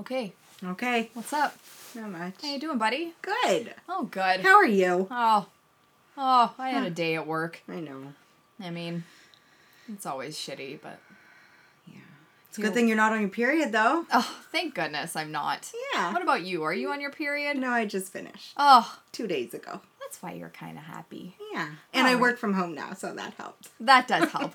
Okay. What's up? Not much. How you doing, buddy? Good. Oh, good. How are you? Oh, I had a day at work. I know. I mean, it's always shitty, but... yeah. It's a good thing you're not on your period, though. Oh, thank goodness I'm not. Yeah. What about you? Are you on your period? No, I just finished. Oh. 2 days ago. That's why you're kind of happy. Yeah. And I work from home now, so that helps. That does help.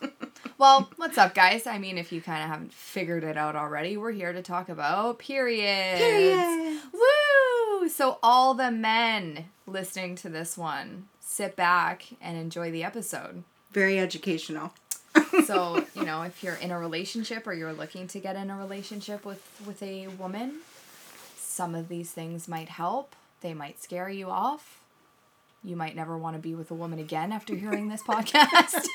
Well, what's up, guys? I mean, if you kind of haven't figured it out already, we're here to talk about periods. Periods! Woo! So all the men listening to this one, sit back and enjoy the episode. Very educational. So, you know, if you're in a relationship or you're looking to get in a relationship with a woman, some of these things might help. They might scare you off. You might never want to be with a woman again after hearing this podcast.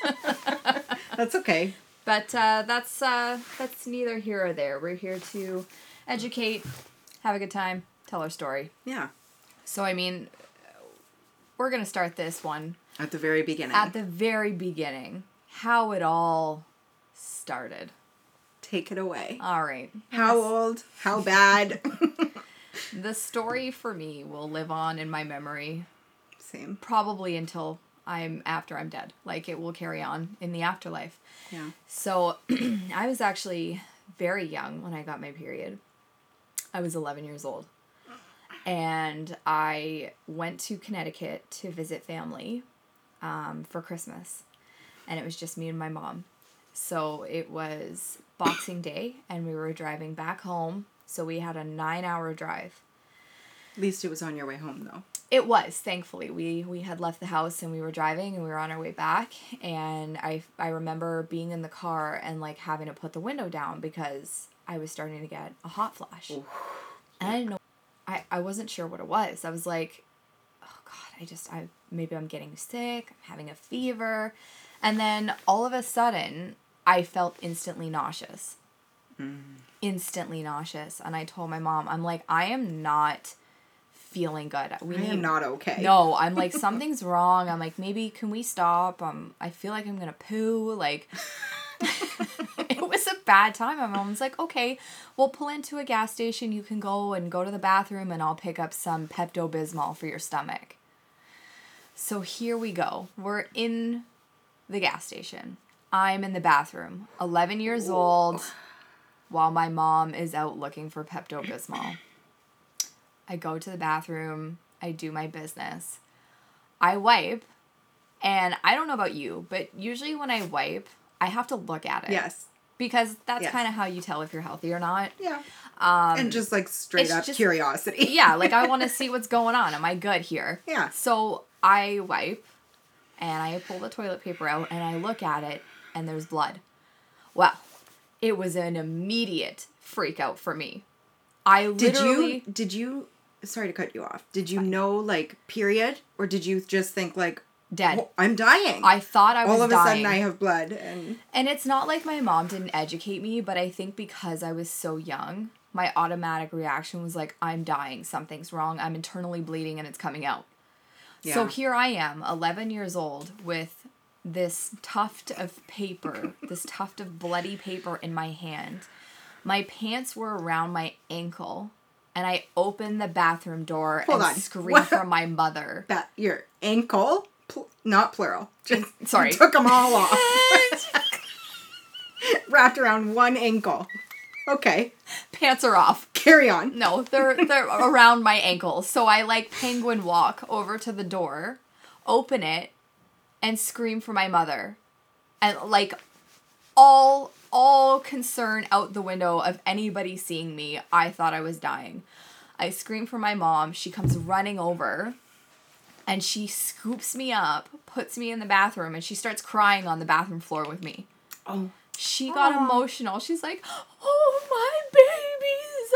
That's okay. But that's neither here or there. We're here to educate, have a good time, tell our story. Yeah. So, I mean, we're going to start this one. At the very beginning. At the very beginning. How it all started. Take it away. All right. How old? How bad? The story for me will live on in my memory. Same. Probably until I'm dead. Like, it will carry on in the afterlife. Yeah. So I was actually very young when I got my period. I was 11 years old. And I went to Connecticut to visit family for Christmas. And it was just me and my mom. So it was Boxing Day, and we were driving back home. So we had a 9-hour drive. At least it was on your way home, though. It was, thankfully. We had left the house and we were driving and we were on our way back, and I remember being in the car and like having to put the window down because I was starting to get a hot flash. Ooh. And I didn't know, I wasn't sure what it was. I was like, oh God, maybe I'm getting sick, I'm having a fever. And then all of a sudden I felt instantly nauseous. Mm. Instantly nauseous. And I told my mom, I'm like, I am not feeling good. I am not okay. No, I'm like, something's wrong. I'm like, maybe can we stop? I feel like I'm gonna poo. Like, it was a bad time. My mom's like, okay, we'll pull into a gas station. You can go to the bathroom and I'll pick up some Pepto-Bismol for your stomach. So here we go. We're in the gas station. I'm in the bathroom, 11 years Ooh. Old, while my mom is out looking for Pepto-Bismol. I go to the bathroom, I do my business, I wipe, and I don't know about you, but usually when I wipe, I have to look at it. Yes. Because that's kind of how you tell if you're healthy or not. Yeah. And just like straight up just, curiosity. Yeah, like I want to see what's going on. Am I good here? Yeah. So I wipe, and I pull the toilet paper out, and I look at it, and there's blood. Well, it was an immediate freak out for me. I literally... Did you Sorry to cut you off. Did you know, like, period? Or did you just think, like... Dead. Oh, I'm dying. I thought I was dying. All of a sudden, I have blood. And it's not like my mom didn't educate me, but I think because I was so young, my automatic reaction was like, I'm dying. Something's wrong. I'm internally bleeding and it's coming out. Yeah. So here I am, 11 years old, with this tuft of paper, this tuft of bloody paper in my hand. My pants were around my ankle, and I opened the bathroom door and screamed for my mother. Your ankle? Not plural. Just Sorry. Took them all off. Wrapped around one ankle. Okay. Pants are off. Carry on. No, they're around my ankle. So I like penguin walk over to the door, open it, and scream for my mother. And like all concern out the window of anybody seeing me. I thought I was dying. I scream for my mom. She comes running over and she scoops me up, puts me in the bathroom, and she starts crying on the bathroom floor with me. Oh. She got emotional. She's like, oh, my baby's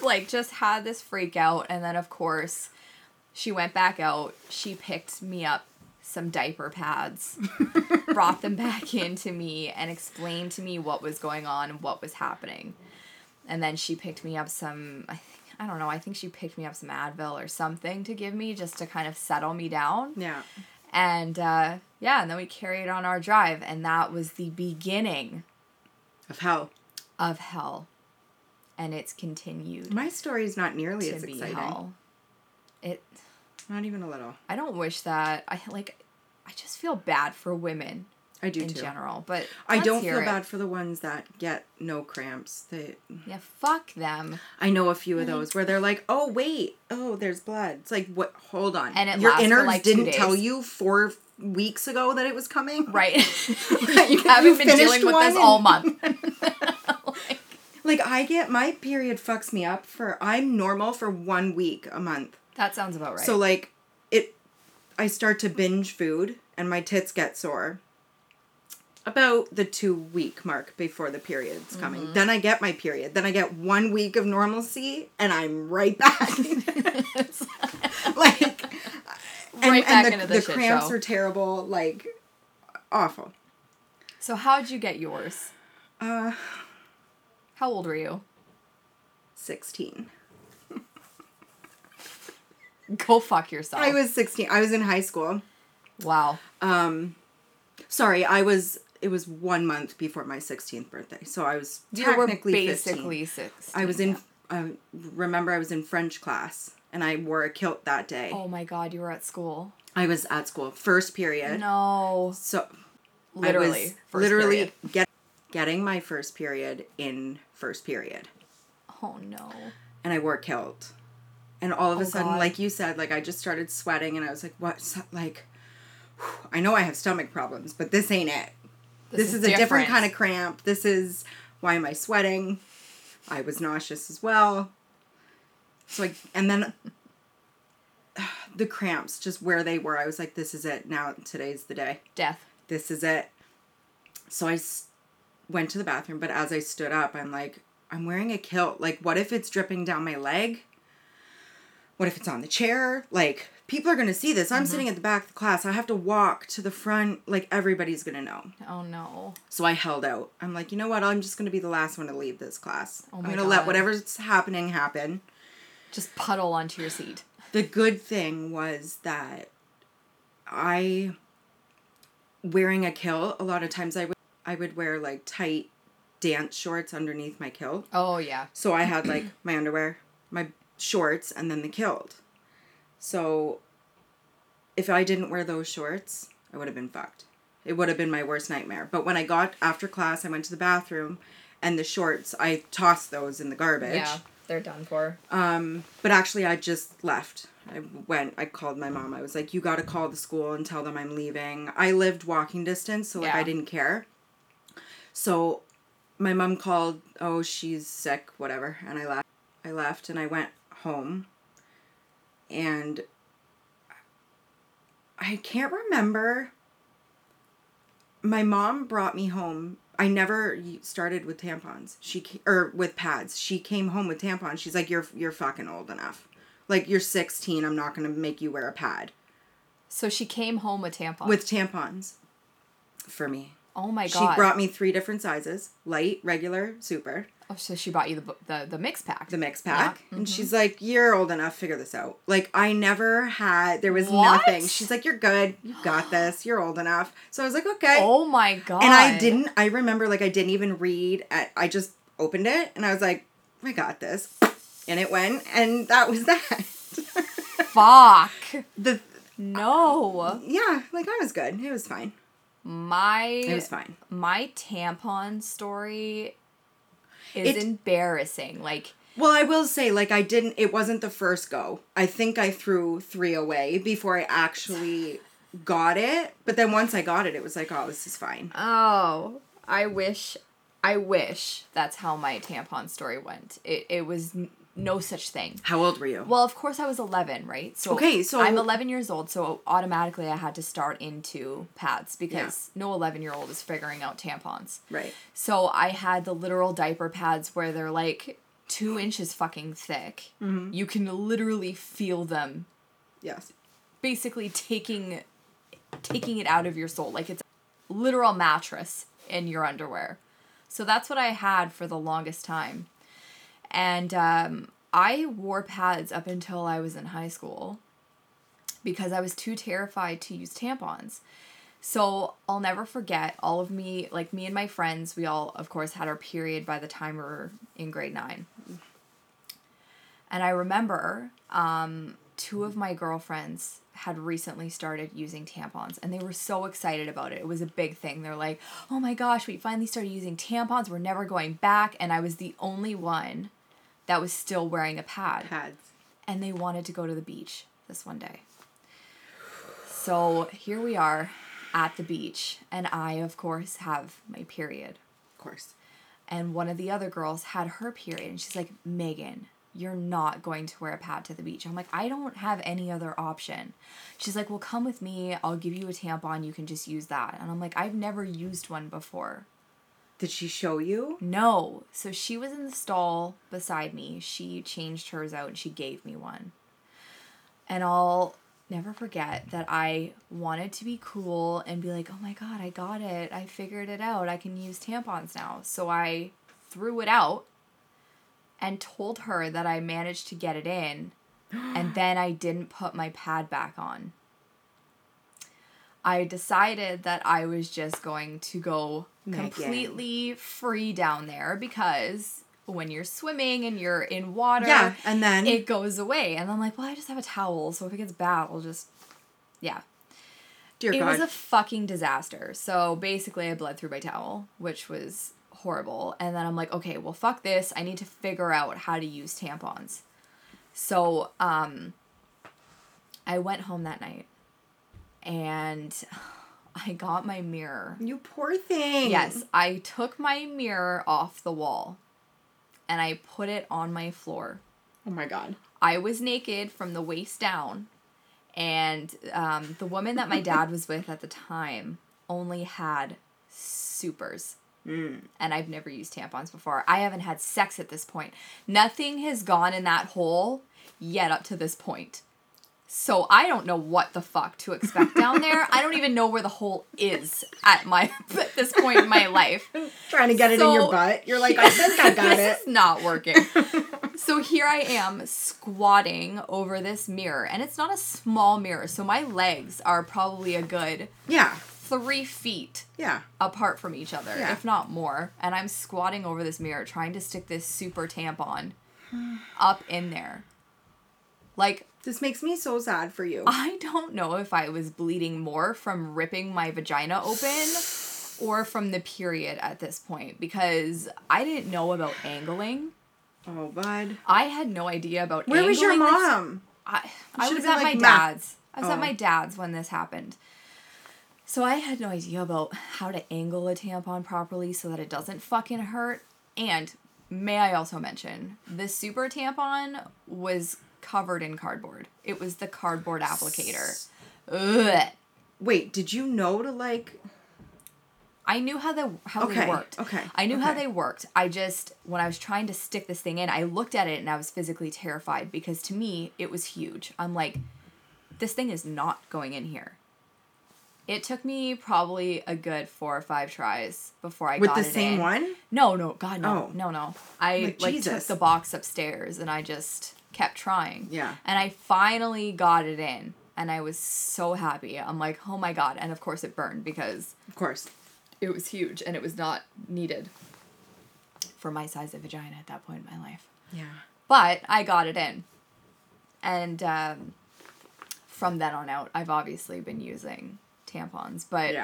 all grown up. Like, just had this freak out. And then, of course, she went back out. She picked me up some diaper pads, brought them back in to me, and explained to me what was going on and what was happening. And then she picked me up some, I think she picked me up some Advil or something to give me just to kind of settle me down. Yeah. And, and then we carried on our drive, and that was the beginning. Of hell. Of hell. and it's continued. My story's not nearly as exciting. Not even a little. I don't wish that. I just feel bad for women. I do too. In general, but I don't feel bad for the ones that get no cramps. Yeah, fuck them. I know a few of those where they're like, "Oh wait, oh there's blood." It's like, what? Hold on, and your innards didn't tell you 4 weeks ago that it was coming, right? You haven't been dealing with this all month. I get my period fucks me up for I'm normal for 1 week a month. That sounds about right. So I start to binge food and my tits get sore. About the 2 week mark before the period's coming. Mm-hmm. Then I get my period. Then I get 1 week of normalcy and I'm right back. Into the cramps show. Are terrible, awful. So how'd you get yours? How old were you? 16. Go fuck yourself. I was 16. I was in high school. Wow. It was 1 month before my 16th birthday, so I was technically 15. You were basically 16. I was in French class, and I wore a kilt that day. Oh my God, you were at school. I was at school. First period. No. So, getting my first period in first period. Oh no. And I wore a kilt. And all of a sudden, God. Like you said, I just started sweating, and I was like, what's that, I know I have stomach problems, but this ain't it. This is a different kind of cramp. This is, why am I sweating? I was nauseous as well. So the cramps, just where they were, I was like, this is it. Now, today's the day. Death. This is it. So I went to the bathroom, but as I stood up, I'm like, I'm wearing a kilt. What if it's dripping down my leg? What if it's on the chair? People are going to see this. I'm sitting at the back of the class. I have to walk to the front. Everybody's going to know. Oh, no. So I held out. I'm like, you know what? I'm just going to be the last one to leave this class. Oh, my God. I'm going to let whatever's happening happen. Just puddle onto your seat. The good thing was that wearing a kilt, a lot of times I would wear, tight dance shorts underneath my kilt. Oh, yeah. So I had, my underwear, my shorts, and then the kilt. So, if I didn't wear those shorts, I would have been fucked. It would have been my worst nightmare. But when I got after class, I went to the bathroom, and the shorts, I tossed those in the garbage. Yeah, they're done for. But actually, I just left. I called my mom. I was like, you got to call the school and tell them I'm leaving. I lived walking distance, so I didn't care. So, my mom called, oh, she's sick, whatever, and I left. I left, and I went home. And I can't remember. My mom brought me home. I never started with tampons. With pads. She came home with tampons. She's like, you're fucking old enough. You're 16. I'm not going to make you wear a pad. So she came home with tampons. With tampons. For me. Oh my God. She brought me 3 different sizes. Light, regular, super. Oh, so she bought you the mix pack. The mix pack. Yeah. Mm-hmm. And she's like, you're old enough, figure this out. I never had, there was nothing. She's like, you're good. You got this. You're old enough. So I was like, okay. Oh my God. And I remember I didn't even read. I just opened it and I was like, I got this. And it went. And that was that. Fuck. No. Yeah. I was good. It was fine. It was fine. My tampon story is embarrassing. Well, I will say, it wasn't the first go. I think I threw 3 away before I actually got it. But then once I got it was like, oh, this is fine. Oh, I wish that's how my tampon story went. It was no such thing. How old were you? Well, of course I was 11, right? So okay, so I'm 11 years old, so automatically I had to start into pads because no 11-year-old is figuring out tampons. Right. So I had the literal diaper pads where they're 2 inches fucking thick. Mm-hmm. You can literally feel them. Yes. Basically taking it out of your soul. It's a literal mattress in your underwear. So that's what I had for the longest time. And I wore pads up until I was in high school because I was too terrified to use tampons. So I'll never forget all of me, like me and my friends, we all, of course, had our period by the time we were in grade 9. And I remember two of my girlfriends had recently started using tampons, and they were so excited about it. It was a big thing. They're like, oh my gosh, we finally started using tampons. We're never going back. And I was the only one that was still wearing a pad. Pads. And they wanted to go to the beach this one day. So here we are at the beach, and I, of course, have my period. Of course. And one of the other girls had her period, and she's like, Megan, you're not going to wear a pad to the beach. I'm like, I don't have any other option. She's like, well, come with me. I'll give you a tampon. You can just use that. And I'm like, I've never used one before. Did she show you? No. So she was in the stall beside me. She changed hers out, and she gave me one. And I'll never forget that I wanted to be cool and be like, oh my God, I got it. I figured it out. I can use tampons now. So I threw it out and told her that I managed to get it in, and then I didn't put my pad back on. I decided that I was just going to go completely free down there, because when you're swimming and you're in water, and then it goes away. And I'm like, well, I just have a towel, so if it gets bad, I'll just, Dear God. It was a fucking disaster. So basically I bled through my towel, which was horrible. And then I'm like, okay, well, fuck this. I need to figure out how to use tampons. So I went home that night, and I got my mirror. You poor thing. Yes. I took my mirror off the wall, and I put it on my floor. Oh my God. I was naked from the waist down, and the woman that my dad was with at the time only had supers. And I've never used tampons before. I haven't had sex at this point. Nothing has gone in that hole yet up to this point. So I don't know what the fuck to expect down there. I don't even know where the hole is at this point in my life. Trying to get it in your butt. You're like, I think I got it. It's not working. So here I am squatting over this mirror. And it's not a small mirror. So my legs are probably a good 3 feet apart from each other, if not more. And I'm squatting over this mirror trying to stick this super tampon up in there. Like, this makes me so sad for you. I don't know if I was bleeding more from ripping my vagina open or from the period at this point, because I didn't know about angling. Oh, bud. I had no idea about angling. Where was your mom? I was at my dad's. I was at my dad's when this happened. So I had no idea about how to angle a tampon properly so that it doesn't fucking hurt. And may I also mention, the super tampon was covered in cardboard. It was the cardboard applicator. Ugh. Wait, did you know to like... I knew how they worked. Okay. I knew how they worked. I just, when I was trying to stick this thing in, I looked at it and I was physically terrified, because to me, it was huge. I'm like, this thing is not going in here. It took me probably a good 4 or 5 tries before I got it in. With the same one? No. God, no. Oh. No. I took the box upstairs, and I just kept trying. Yeah. And I finally got it in, and I was so happy. I'm like, oh my God. And of course it burned, because... Of course. It was huge, and it was not needed for my size of vagina at that point in my life. Yeah. But I got it in. And from then on out, I've obviously been using tampons, but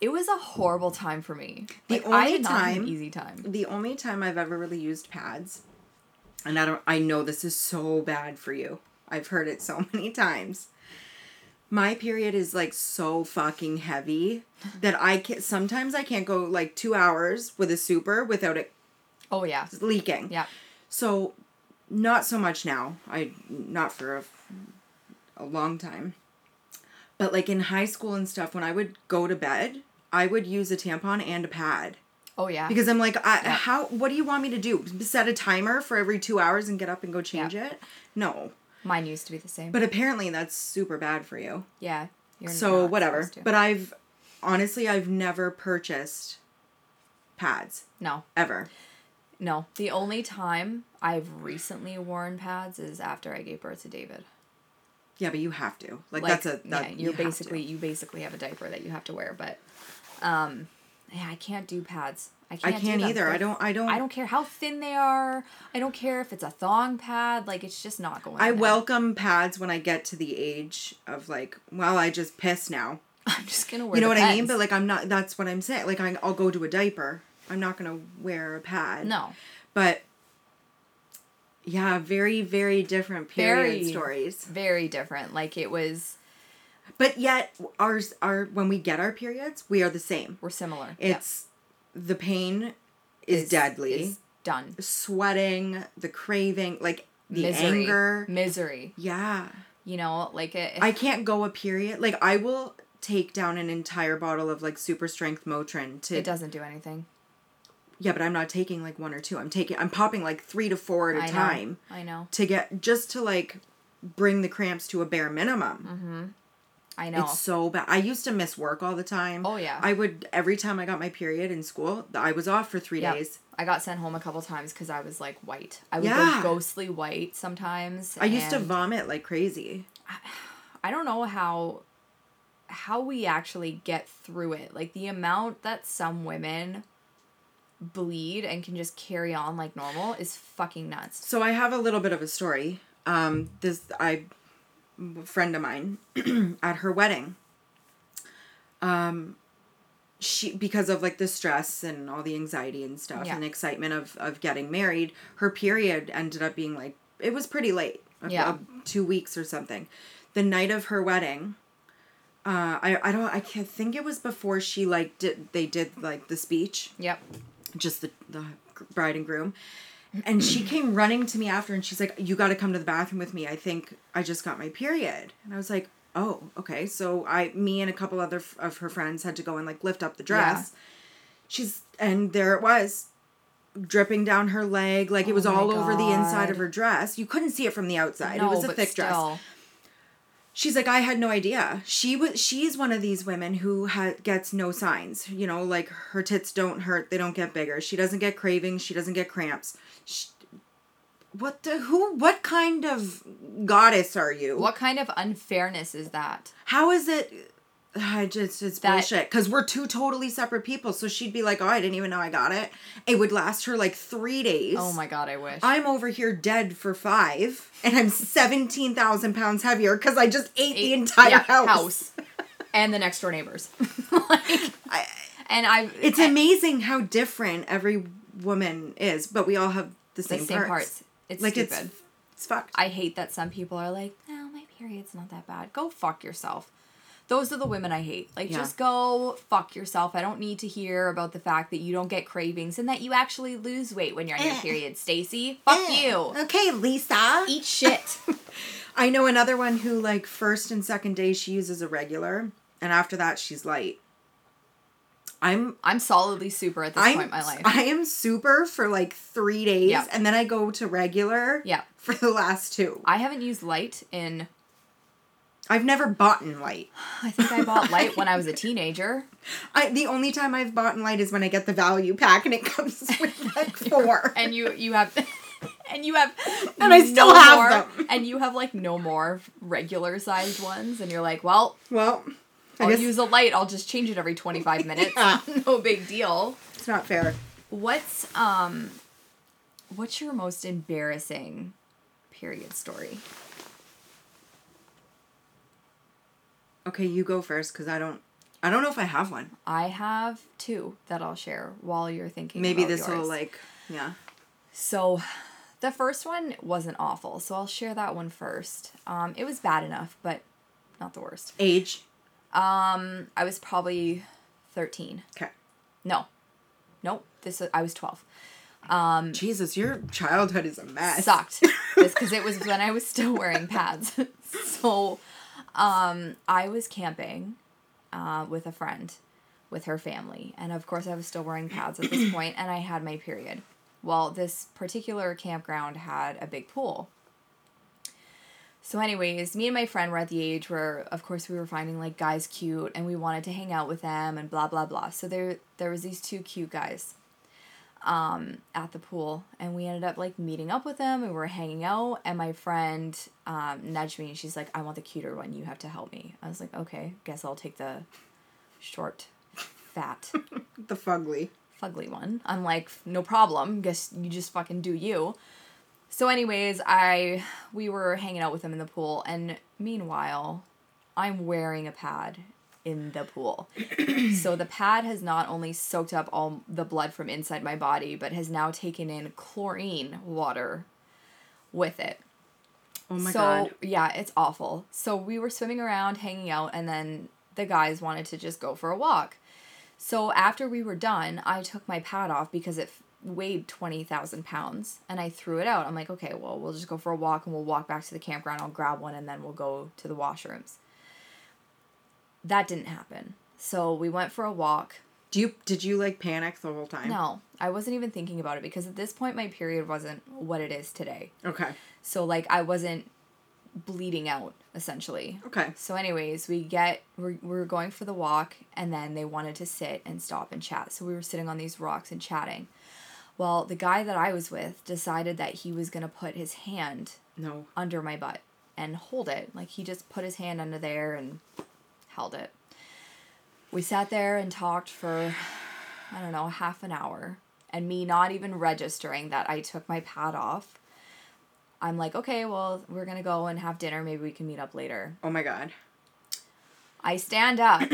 it was a horrible time for me. The only time I've ever really used pads, and I know this is so bad for you. I've heard it so many times. My period is like so fucking heavy that I can't go like 2 hours with a super without it. Oh yeah, leaking. Yeah. So not so much now. Not for a long time. But, like, in high school and stuff, when I would go to bed, I would use a tampon and a pad. Oh, yeah. Because I'm like, what do you want me to do? Set a timer for every 2 hours and get up and go change it? No. Mine used to be the same. But apparently that's super bad for you. Yeah. So, whatever. But I've never purchased pads. No. Ever. No. The only time I've recently worn pads is after I gave birth to David. Yeah, but you have to. Like that's a... That, yeah, you basically have a diaper that you have to wear, but... Yeah, I can't do pads. I can't do either. I don't care how thin they are. I don't care if it's a thong pad. Like, it's just not going. I welcome pads when I get to the age of like, well, I just piss now. I'm just gonna wear. You know what I mean? But like, I'm not. That's what I'm saying. Like, I'll go to a diaper. I'm not gonna wear a pad. No. But. Yeah, very, very different period stories. Very different. Like it was. But yet, ours are when we get our periods, we are the same. We're similar. It's yep. The pain is deadly. Is done. Sweating, the craving, like the misery. Anger, misery. Yeah. You know, like I can't go a period. Like I will take down an entire bottle of like super strength Motrin to. It doesn't do anything. Yeah, but I'm not taking like one or two. I'm popping like 3 to 4 at a time. I know. To get just to like bring the cramps to a bare minimum. Mm-hmm. I know. It's so bad. I used to miss work all the time. Oh, yeah. I would, every time I got my period in school, I was off for 3 days. I got sent home a couple times because I was, like, white. I would go ghostly white sometimes. I used to vomit like crazy. I don't know how we actually get through it. Like, the amount that some women bleed and can just carry on like normal is fucking nuts. So I have a little bit of a story. A friend of mine at her wedding, she, because of like the stress and all the anxiety and stuff and excitement of getting married, her period ended up being like, it was pretty late, 2 weeks or something. The night of her wedding, I think it was before she like did like the speech. Yep. Just the bride and groom. And she came running to me after and she's like, you got to come to the bathroom with me. I think I just got my period. And I was like, oh, okay. So me and a couple other of her friends had to go and like lift up the dress. Yeah. And there it was dripping down her leg. Like it was all over the inside of her dress. You couldn't see it from the outside. No, it was a thick dress. She's like, I had no idea. She's one of these women who gets no signs. You know, like her tits don't hurt. They don't get bigger. She doesn't get cravings. She doesn't get cramps. What kind of goddess are you? What kind of unfairness is that? How is it? It's bullshit. Because we're two totally separate people. So she'd be like, oh, I didn't even know I got it. It would last her like 3 days. Oh my God, I wish. I'm over here dead for 5. And I'm 17,000 pounds heavier because I just ate the entire house. And the next door neighbors. It's amazing how different every woman is. But we all have the same parts. It's like, stupid. It's fucked. I hate that some people are like, no, my period's not that bad. Go fuck yourself. Those are the women I hate. Like, just go fuck yourself. I don't need to hear about the fact that you don't get cravings and that you actually lose weight when you're on your period, Stacey. Fuck you. Okay, Lisa. Eat shit. I know another one who, like, first and second day she uses a regular, and after that she's light. I'm solidly super at this point in my life. I am super for, like, 3 days, and then I go to regular for the last 2. I haven't used light in... I've never bought in light. I think I bought light when I was a teenager. The only time I've bought in light is when I get the value pack and it comes with like 4. And you have and I still have them. And you have like no more regular sized ones and you're like, well, I'll use a light. I'll just change it every 25 minutes. Yeah. No big deal. It's not fair. What's your most embarrassing period story? Okay, you go first, because I don't know if I have one. I have 2 that I'll share while you're thinking about yours. Maybe this will, So, the first one wasn't awful, so I'll share that one first. It was bad enough, but not the worst. Age? I was probably 13. Okay. Nope. I was 12. Jesus, your childhood is a mess. Sucked. Because it was when I was still wearing pads. So... I was camping with a friend, with her family, and of course I was still wearing pads at this point, and I had my period. Well, this particular campground had a big pool. So anyways, me and my friend were at the age where, of course, we were finding, like, guys cute, and we wanted to hang out with them, and blah, blah, blah. So there was these 2 cute guys. at the pool, and we ended up like meeting up with them, and we were hanging out, and my friend nudged me and she's like, I want the cuter one, you have to help me. I was like, okay, guess I'll take the short, fat. The fugly one. I'm like, no problem, guess you just fucking do you. So anyways, we were hanging out with them in the pool, and meanwhile, I'm wearing a pad in the pool. So the pad has not only soaked up all the blood from inside my body, but has now taken in chlorine water with it. Oh my God. Yeah, it's awful. So we were swimming around, hanging out, and then the guys wanted to just go for a walk. So after we were done, I took my pad off because it weighed 20,000 pounds, and I threw it out. I'm like, okay, well, we'll just go for a walk, and we'll walk back to the campground. I'll grab one, and then we'll go to the washrooms. That didn't happen. So we went for a walk. Did you like panic the whole time? No, I wasn't even thinking about it, because at this point my period wasn't what it is today. Okay. So like I wasn't bleeding out essentially. Okay. So anyways, we're going for the walk, and then they wanted to sit and stop and chat. So we were sitting on these rocks and chatting. Well, the guy that I was with decided that he was going to put his hand under my butt and hold it. Like, he just put his hand under there and held it. We sat there and talked for, I don't know, half an hour. And me not even registering that I took my pad off. I'm like, okay, well, we're going to go and have dinner. Maybe we can meet up later. Oh, my God. I stand up.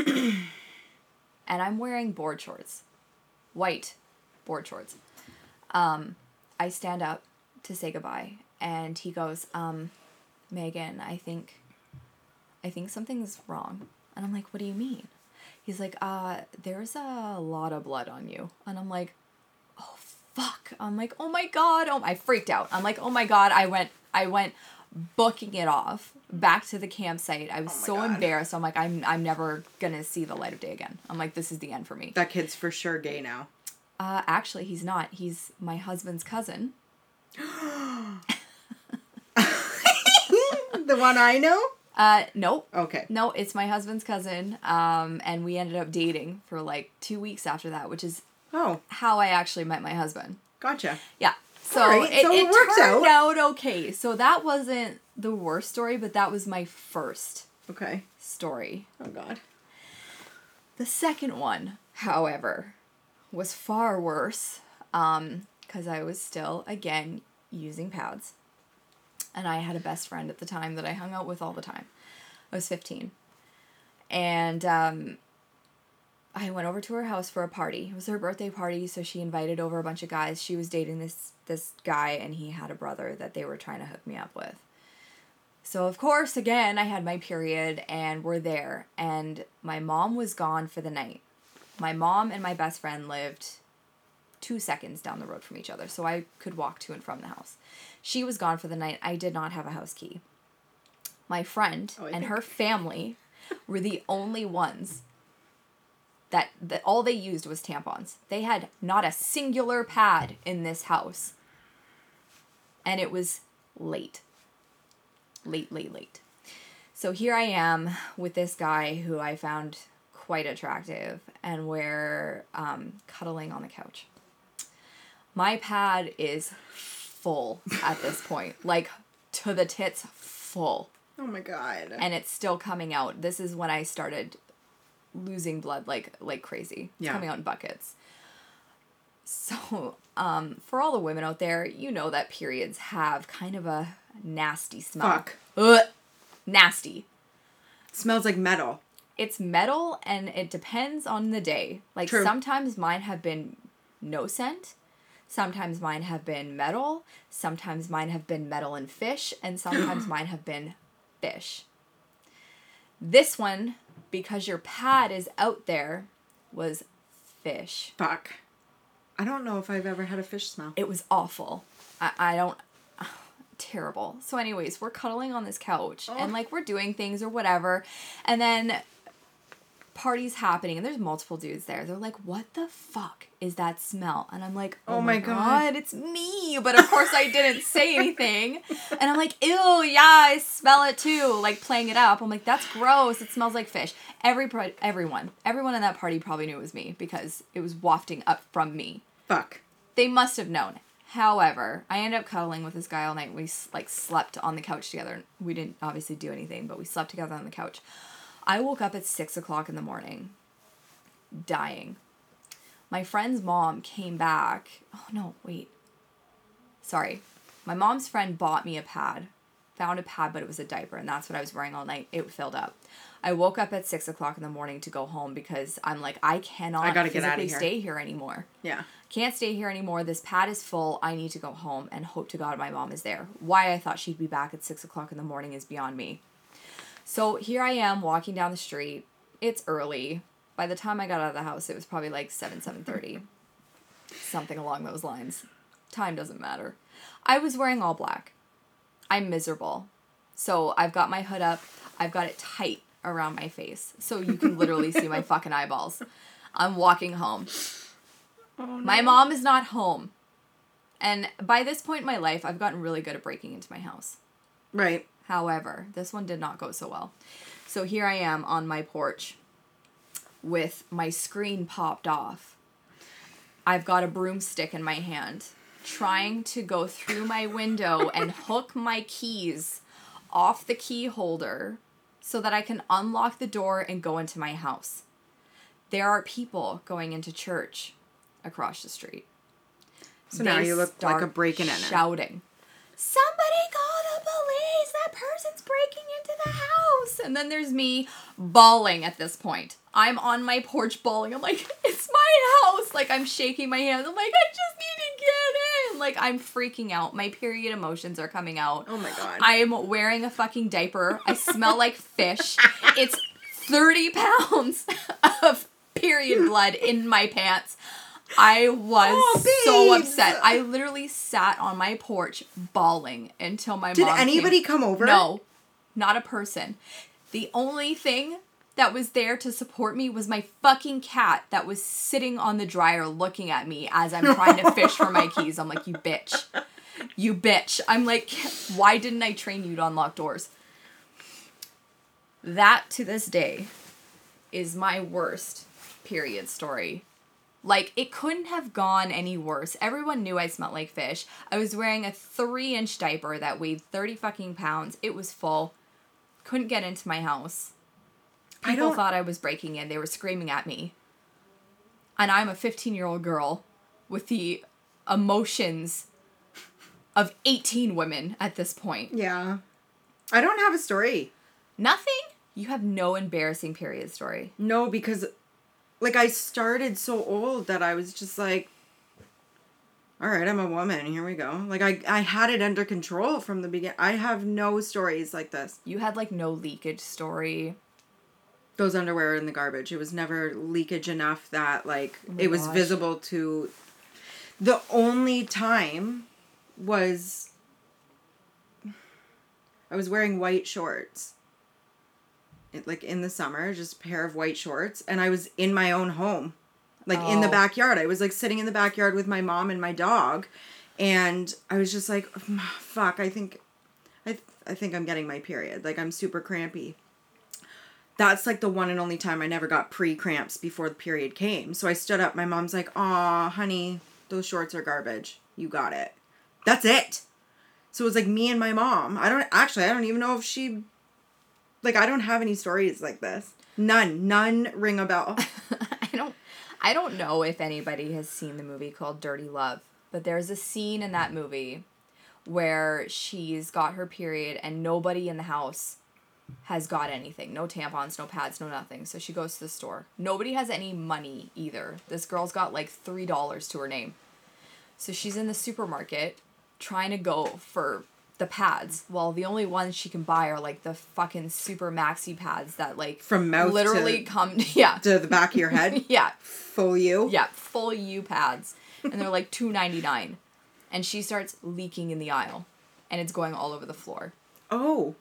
And I'm wearing board shorts. White board shorts. I stand up to say goodbye, and he goes, Megan, I think something's wrong. And I'm like, what do you mean? He's like, there's a lot of blood on you. And I'm like, oh, fuck. I'm like, oh my God. I freaked out. I'm like, oh my God. I went booking it off back to the campsite. I was embarrassed. I'm like, I'm never gonna see the light of day again. I'm like, this is the end for me. That kid's for sure gay now. Actually, he's not. He's my husband's cousin. The one I know? Nope. Okay. No, it's my husband's cousin. And we ended up dating for like 2 weeks after that, which is how I actually met my husband. Gotcha. Yeah. So, right. It worked out okay. So that wasn't the worst story, but that was my first story. Oh, God. The second one, however, was far worse, because I was still, again, using pads. And I had a best friend at the time that I hung out with all the time. I was 15. And I went over to her house for a party. It was her birthday party, so she invited over a bunch of guys. She was dating this guy, and he had a brother that they were trying to hook me up with. So, of course, again, I had my period, and we're there. And my mom was gone for the night. My mom and my best friend lived 2 seconds down the road from each other, so I could walk to and from the house. She was gone for the night. I did not have a house key. My friend and her family were the only ones that all they used was tampons. They had not a singular pad in this house. And it was late. Late. So here I am with this guy who I found quite attractive, and we're cuddling on the couch. My pad is full at this point, like to the tits full. Oh my God. And it's still coming out. This is when I started losing blood like crazy. Yeah. Coming out in buckets. So for all the women out there, you know that periods have kind of a nasty smell. Fuck. Ugh. Nasty. Smells like metal. It's metal, and it depends on the day. Like, true. Sometimes mine have been no scent. Sometimes mine have been metal. Sometimes mine have been metal and fish. And sometimes mine have been fish. This one, because your pad is out there, was fish. Fuck. I don't know if I've ever had a fish smell. It was awful. Terrible. So anyways, we're cuddling on this couch, and like we're doing things or whatever. And then party's happening, and there's multiple dudes there. They're like, what the fuck is that smell? And I'm like, oh my God, it's me. But of course I didn't say anything. And I'm like, ew, yeah, I smell it too. Like playing it up. I'm like, that's gross. It smells like fish. Everyone in that party probably knew it was me because it was wafting up from me. Fuck. They must have known. However, I ended up cuddling with this guy all night. We, slept on the couch together. We didn't obviously do anything, but we slept together on the couch. I woke up at 6 o'clock in the morning, dying. My friend's mom came back. Oh, no, wait. Sorry. My mom's friend bought me a pad. Found a pad, but it was a diaper, and that's what I was wearing all night. It filled up. I woke up at 6 o'clock in the morning to go home because I'm like, I cannot physically stay here anymore. Yeah. Can't stay here anymore. This pad is full. I need to go home and hope to God my mom is there. Why I thought she'd be back at 6 o'clock in the morning is beyond me. So here I am walking down the street. It's early. By the time I got out of the house, it was probably like 7:30. Something along those lines. Time doesn't matter. I was wearing all black. I'm miserable. So I've got my hood up. I've got it tight around my face. So you can literally see my fucking eyeballs. I'm walking home. Oh, no. My mom is not home. And by this point in my life, I've gotten really good at breaking into my house. Right. However, this one did not go so well. So here I am on my porch with my screen popped off. I've got a broomstick in my hand, trying to go through my window and hook my keys off the key holder so that I can unlock the door and go into my house. There are people going into church across the street. So now you look like a break-in. Shouting, somebody call the police! That person's breaking into the house! And then there's me bawling at this point. I'm on my porch bawling. I'm like, it's my house! Like, I'm shaking my hands. I'm like, I just need to get in! Like, I'm freaking out. My period emotions are coming out. Oh, my God. I am wearing a fucking diaper. I smell like fish. It's 30 pounds of period blood in my pants. I was so upset. I literally sat on my porch bawling until my mom came. Did anybody come over? No. Not a person. The only thing that was there to support me was my fucking cat that was sitting on the dryer looking at me as I'm trying to fish for my keys. I'm like, you bitch. You bitch. I'm like, why didn't I train you to unlock doors? That, to this day, is my worst period story. Like, it couldn't have gone any worse. Everyone knew I smelled like fish. I was wearing a 3-inch diaper that weighed 30 fucking pounds. It was full. Couldn't get into my house. People thought I was breaking in. They were screaming at me. And I'm a 15-year-old girl with the emotions of 18 women at this point. Yeah. I don't have a story. Nothing? You have no embarrassing period story. No, because, like, I started so old that I was just like, all right, I'm a woman. Here we go. Like, I had it under control from the beginning. I have no stories like this. You had, like, no leakage story. Those underwear in the garbage. It was never leakage enough that, like, it was visible to... The only time was... I was wearing white shorts. Like, in the summer, just a pair of white shorts. And I was in my own home. Like, in the backyard. I was, like, sitting in the backyard with my mom and my dog. And I was just like, fuck, I think I'm getting my period. Like, I'm super crampy. That's, like, the one and only time I never got pre-cramps before the period came. So I stood up. My mom's like, aw, honey, those shorts are garbage. You got it. That's it. So it was, like, me and my mom. I don't even know if she... Like, I don't have any stories like this. None. None ring a bell. I don't know if anybody has seen the movie called Dirty Love. But there's a scene in that movie where she's got her period and nobody in the house... has got anything. No tampons, no pads, no nothing. So she goes to the store. Nobody has any money either. This girl's got like $3 to her name. So she's in the supermarket trying to go for the pads. Well, the only ones she can buy are like the fucking super maxi pads that like... From mouth literally come... Yeah. To the back of your head? Yeah. Full U? Yeah. Full U pads. And they're like $2.99. And she starts leaking in the aisle. And it's going all over the floor. Oh.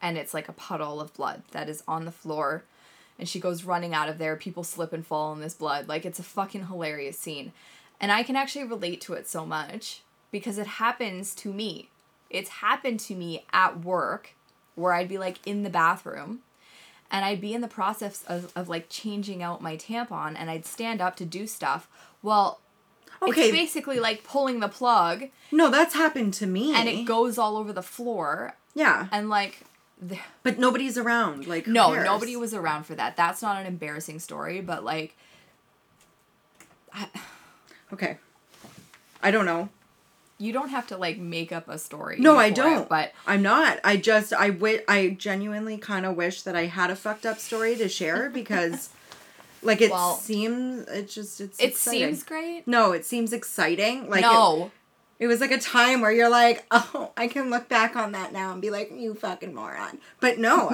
And it's like a puddle of blood that is on the floor. And she goes running out of there. People slip and fall in this blood. Like, it's a fucking hilarious scene. And I can actually relate to it so much because it happens to me. It's happened to me at work where I'd be, like, in the bathroom. And I'd be in the process of like, changing out my tampon. And I'd stand up to do stuff. Well... Okay. It's basically like pulling the plug. No, that's happened to me. And it goes all over the floor. Yeah. And like... But nobody's around. Like, no, cares? Nobody was around for that. That's not an embarrassing story, but like... Okay. I don't know. You don't have to like make up a story. No, I don't. But I'm not. I genuinely kind of wish that I had a fucked up story to share because... Like, it seems... It seems great? No, it seems exciting. Like no. It was like a time where you're like, oh, I can look back on that now and be like, you fucking moron. But no,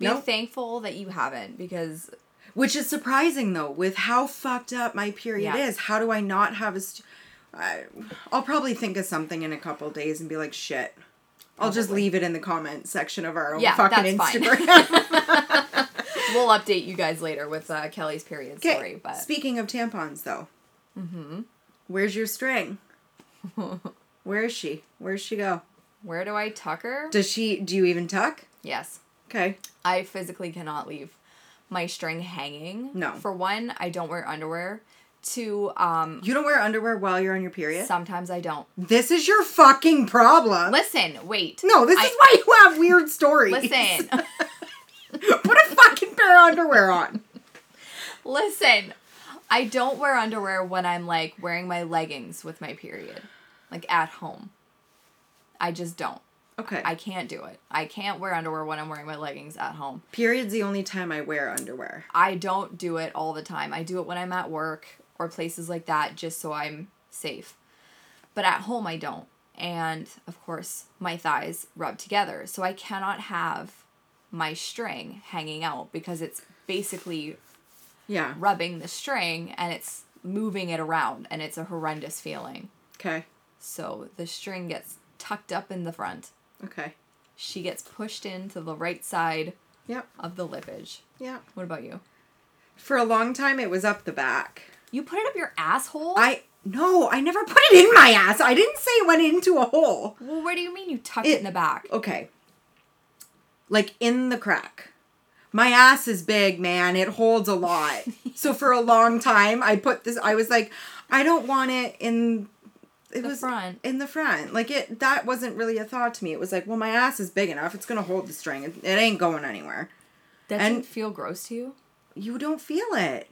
Be thankful that you haven't, because... Which is surprising, though, with how fucked up my period is. How do I not have a... I'll probably think of something in a couple of days and be like, shit. I'll just leave it in the comment section of our own fucking Instagram. Fine. We'll update you guys later with Kelly's period story. But speaking of tampons, though, where's your string? Where is she? Where's she go? Where do I tuck her? Do you even tuck? Yes. Okay. I physically cannot leave my string hanging. No. For one, I don't wear underwear. Two, you don't wear underwear while you're on your period? Sometimes I don't. This is your fucking problem. Listen, wait. No, this is why you have weird stories. Listen. Put a fucking pair of underwear on. Listen, I don't wear underwear when I'm, like, wearing my leggings with my period. Like, at home. I just don't. Okay. I can't do it. I can't wear underwear when I'm wearing my leggings at home. Period's the only time I wear underwear. I don't do it all the time. I do it when I'm at work or places like that just so I'm safe. But at home, I don't. And, of course, my thighs rub together. So I cannot have... my string hanging out because it's basically rubbing the string and it's moving it around and it's a horrendous feeling. Okay. So the string gets tucked up in the front. Okay. She gets pushed into the right side of the lippage. Yeah. What about you? For a long time it was up the back. You put it up your asshole? No, I never put it in my ass. I didn't say it went into a hole. Well, what do you mean you tucked it in the back? Okay. Like, in the crack. My ass is big, man. It holds a lot. So for a long time, I was like, I don't want it in... It was in the front. Like, that wasn't really a thought to me. It was like, well, my ass is big enough. It's going to hold the string. It ain't going anywhere. Doesn't feel gross to you? You don't feel it.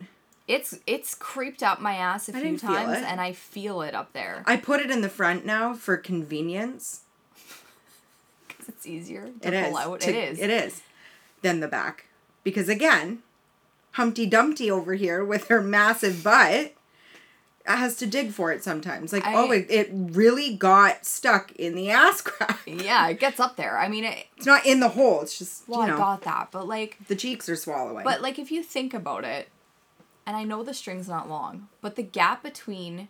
It's creeped up my ass a few times, and I feel it up there. I put it in the front now for convenience. It's easier to pull out. It is. Than the back. Because again, Humpty Dumpty over here with her massive butt has to dig for it sometimes. Like, it really got stuck in the ass crack. Yeah, it gets up there. I mean, it's not in the hole. It's just, I got that. But like... The cheeks are swallowing. But like, if you think about it, and I know the string's not long, but the gap between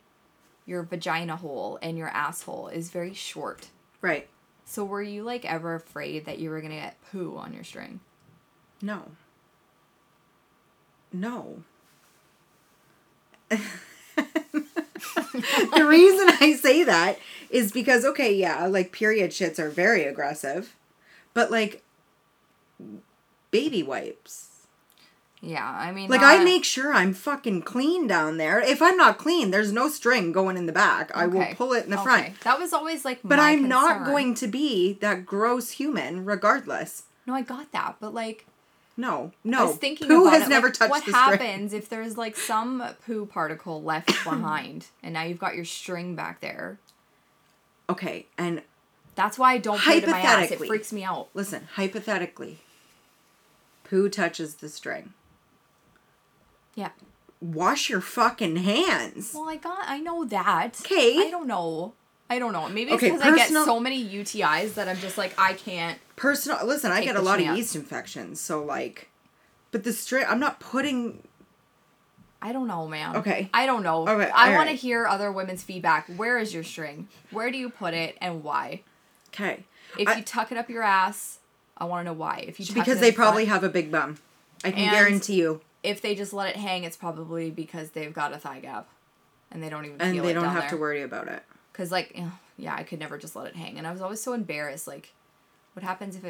your vagina hole and your asshole is very short. Right. So were you, like, ever afraid that you were going to get poo on your string? No. The reason I say that is because, okay, yeah, like, period shits are very aggressive. But, like, baby wipes. Yeah, I mean... Like, I make sure I'm fucking clean down there. If I'm not clean, there's no string going in the back. I will pull it in the front. That was always, like, But I'm concern. Not going to be that gross human, regardless. No, I got that, but, like... No. I was thinking poo about has it. Never like, touched what the string. What happens if there's, like, some poo particle left behind, and now you've got your string back there? Okay, and... That's why I don't put it in my ass. It freaks me out. Listen, hypothetically, poo touches the string. Yeah. Wash your fucking hands. Well, I know that. Okay. I don't know. Maybe it's because I get so many UTIs that I'm just like, I can't. Listen, I get a lot of yeast infections, so like, but the string, I'm not putting. I don't know, man. Okay. I don't know. Okay. I want to hear other women's feedback. Where is your string? Where do you put it and why? Okay. If you tuck it up your ass, I want to know why. If you tuck Because it they probably front, have a big bum. I can guarantee you. If they just let it hang, it's probably because they've got a thigh gap. And they don't even feel it down there. And they don't have to worry about it. Because, like, yeah, I could never just let it hang. And I was always so embarrassed, like, what happens if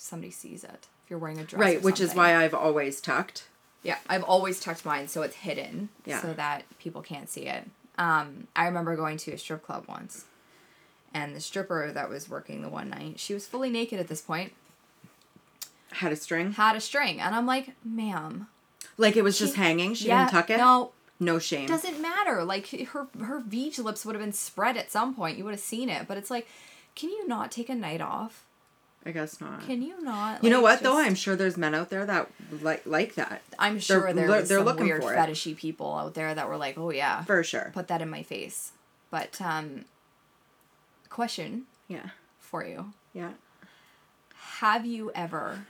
somebody sees it? If you're wearing a dress or something. Right, which is why I've always tucked. Yeah, I've always tucked mine so it's hidden so that people can't see it. I remember going to a strip club once, and the stripper that was working the one night, she was fully naked at this point. Had a string? Had a string. And I'm like, ma'am. Like it was just hanging? She didn't tuck it? No. No shame. Doesn't matter. Like her beach lips would have been spread at some point. You would have seen it. But it's like, can you not take a night off? I guess not. Can you not? Like, you know what, though? I'm sure there's men out there that like that. I'm sure they're some weird fetishy people out there that were like, oh, yeah. For sure. Put that in my face. But, question. Yeah. For you. Yeah. Have you ever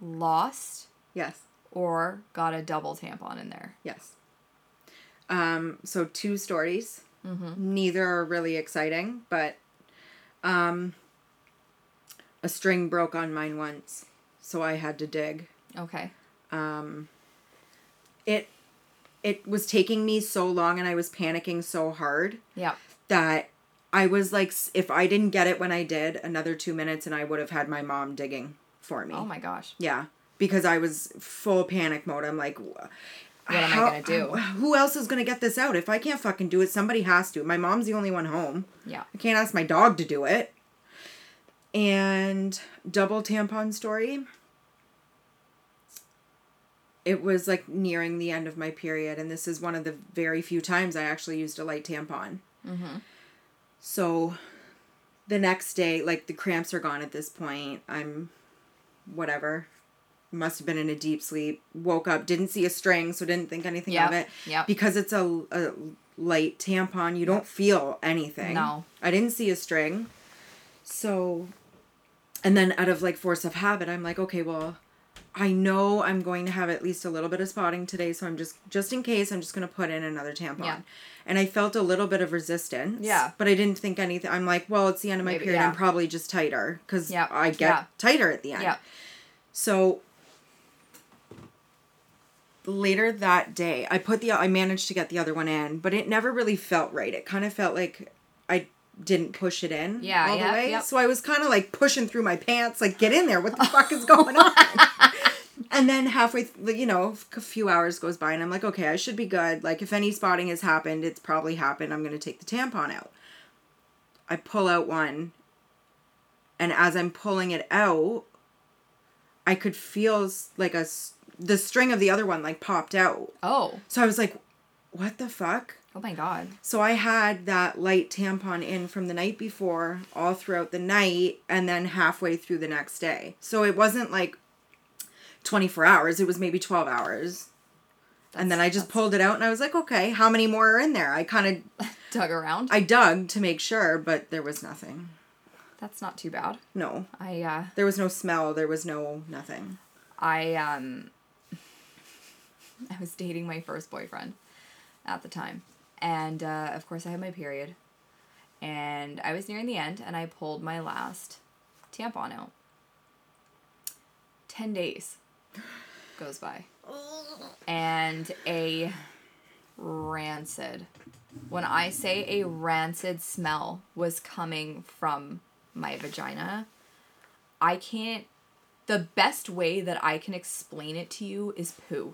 lost? Yes. Or got a double tampon in there? Yes. So two stories. Mm-hmm. Neither are really exciting, but... a string broke on mine once, so I had to dig. Okay. It was taking me so long, and I was panicking so hard. Yeah. That I was like, if I didn't get it when I did, another 2 minutes, and I would have had my mom digging for me. Oh my gosh. Yeah, because I was full panic mode. I'm like, what am I gonna do? Who else is gonna get this out? If I can't fucking do it, somebody has to. My mom's the only one home. Yeah. I can't ask my dog to do it. And double tampon story. It was like nearing the end of my period. And this is one of the very few times I actually used a light tampon. Mm-hmm. So the next day, like the cramps are gone at this point. I'm whatever. Must have been in a deep sleep. Woke up, didn't see a string, so didn't think anything of it. Yep. Because it's a light tampon, you don't feel anything. No. I didn't see a string. So, and then out of like force of habit, I'm like, okay, well, I know I'm going to have at least a little bit of spotting today. So I'm just in case, I'm just going to put in another tampon. Yeah. And I felt a little bit of resistance. Yeah. But I didn't think anything. I'm like, well, it's the end of my period. Yeah. I'm probably just tighter because I get tighter at the end. Yeah. So later that day, I managed to get the other one in, but it never really felt right. It kind of felt like I didn't push it in all the way. Yep. So I was kind of like pushing through my pants, like, get in there. What the fuck is going on? And then halfway, a few hours goes by and I'm like, okay, I should be good. Like if any spotting has happened, it's probably happened. I'm going to take the tampon out. I pull out one. And as I'm pulling it out, I could feel like the string of the other one like popped out. Oh. So I was like, what the fuck? Oh, my God. So I had that light tampon in from the night before all throughout the night and then halfway through the next day. So it wasn't like 24 hours. It was maybe 12 hours. And then I just pulled it out and I was like, okay, how many more are in there? I kind of... dug around? I dug to make sure, but there was nothing. That's not too bad. No. There was no smell. There was no nothing. I was dating my first boyfriend at the time. And, of course, I had my period. And I was nearing the end, and I pulled my last tampon out. 10 days goes by. And a rancid, when I say a rancid smell was coming from my vagina, the best way that I can explain it to you is poo.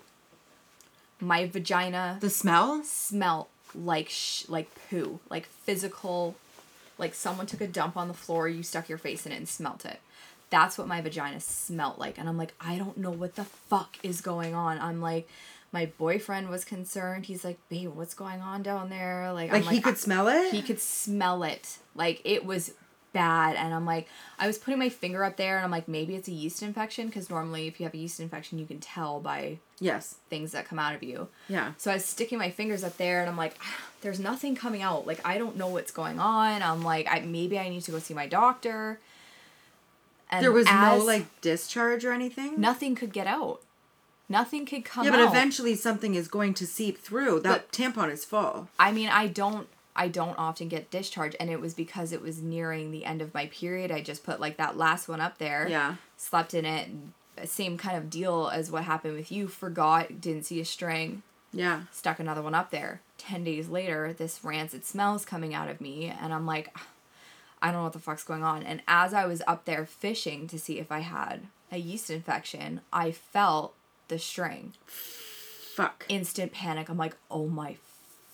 My vagina... The smell? Smell. Like poo, like physical, like someone took a dump on the floor, you stuck your face in it and smelt it. That's what my vagina smelt like. And I'm like, I don't know what the fuck is going on. I'm like, my boyfriend was concerned. He's like, babe, what's going on down there? Like he could smell it? He could smell it. Like it was bad. And I'm like, I was putting my finger up there and I'm like, maybe it's a yeast infection, because normally if you have a yeast infection, you can tell by... Yes. Things that come out of you. Yeah. So I was sticking my fingers up there and I'm like, there's nothing coming out. Like, I don't know what's going on. I'm like, maybe I need to go see my doctor. And there was no like discharge or anything? Nothing could get out. Nothing could come out. Yeah, but eventually something is going to seep through. That tampon is full. I mean, I don't often get discharge, and it was because it was nearing the end of my period. I just put like that last one up there. Yeah. Slept in it. Same kind of deal as what happened with you. Forgot, didn't see a string. Yeah. Stuck another one up there. 10 days later, this rancid smell's coming out of me, and I'm like, I don't know what the fuck's going on. And as I was up there fishing to see if I had a yeast infection, I felt the string. Fuck. Instant panic. I'm like, oh my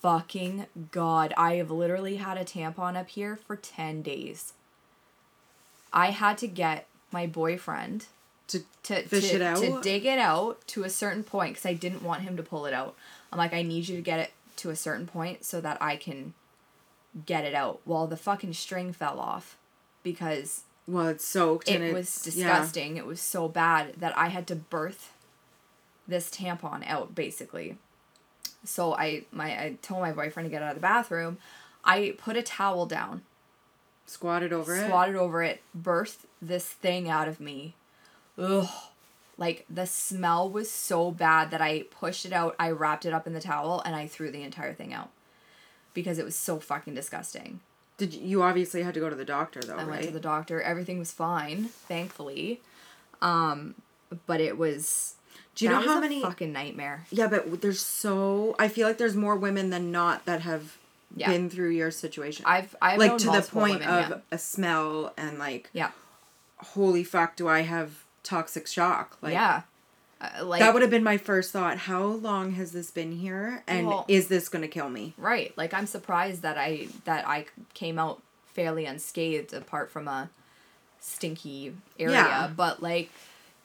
fucking God. I have literally had a tampon up here for 10 days. I had to get my boyfriend to fish it out? To dig it out to a certain point because I didn't want him to pull it out. I'm like, I need you to get it to a certain point so that I can get it out. Well, the fucking string fell off because... Well, it's soaked and it was disgusting. Yeah. It was so bad that I had to birth this tampon out, basically. So I told my boyfriend to get out of the bathroom. I put a towel down. Squatted over it. Birthed this thing out of me. Ugh. Like, the smell was so bad that I pushed it out, I wrapped it up in the towel, and I threw the entire thing out. Because it was so fucking disgusting. You obviously had to go to the doctor, though, right? I went to the doctor. Everything was fine, thankfully. But it was... Do you know how many... fucking nightmare. Yeah, but there's so... I feel like there's more women than not that have been through your situation. I've known multiple women, to the point of a smell and, like... Yeah. Holy fuck, do I have toxic shock? Like, yeah. That would have been my first thought. How long has this been here? And is this going to kill me? Right. Like, I'm surprised that I came out fairly unscathed apart from a stinky area. Yeah. But, like,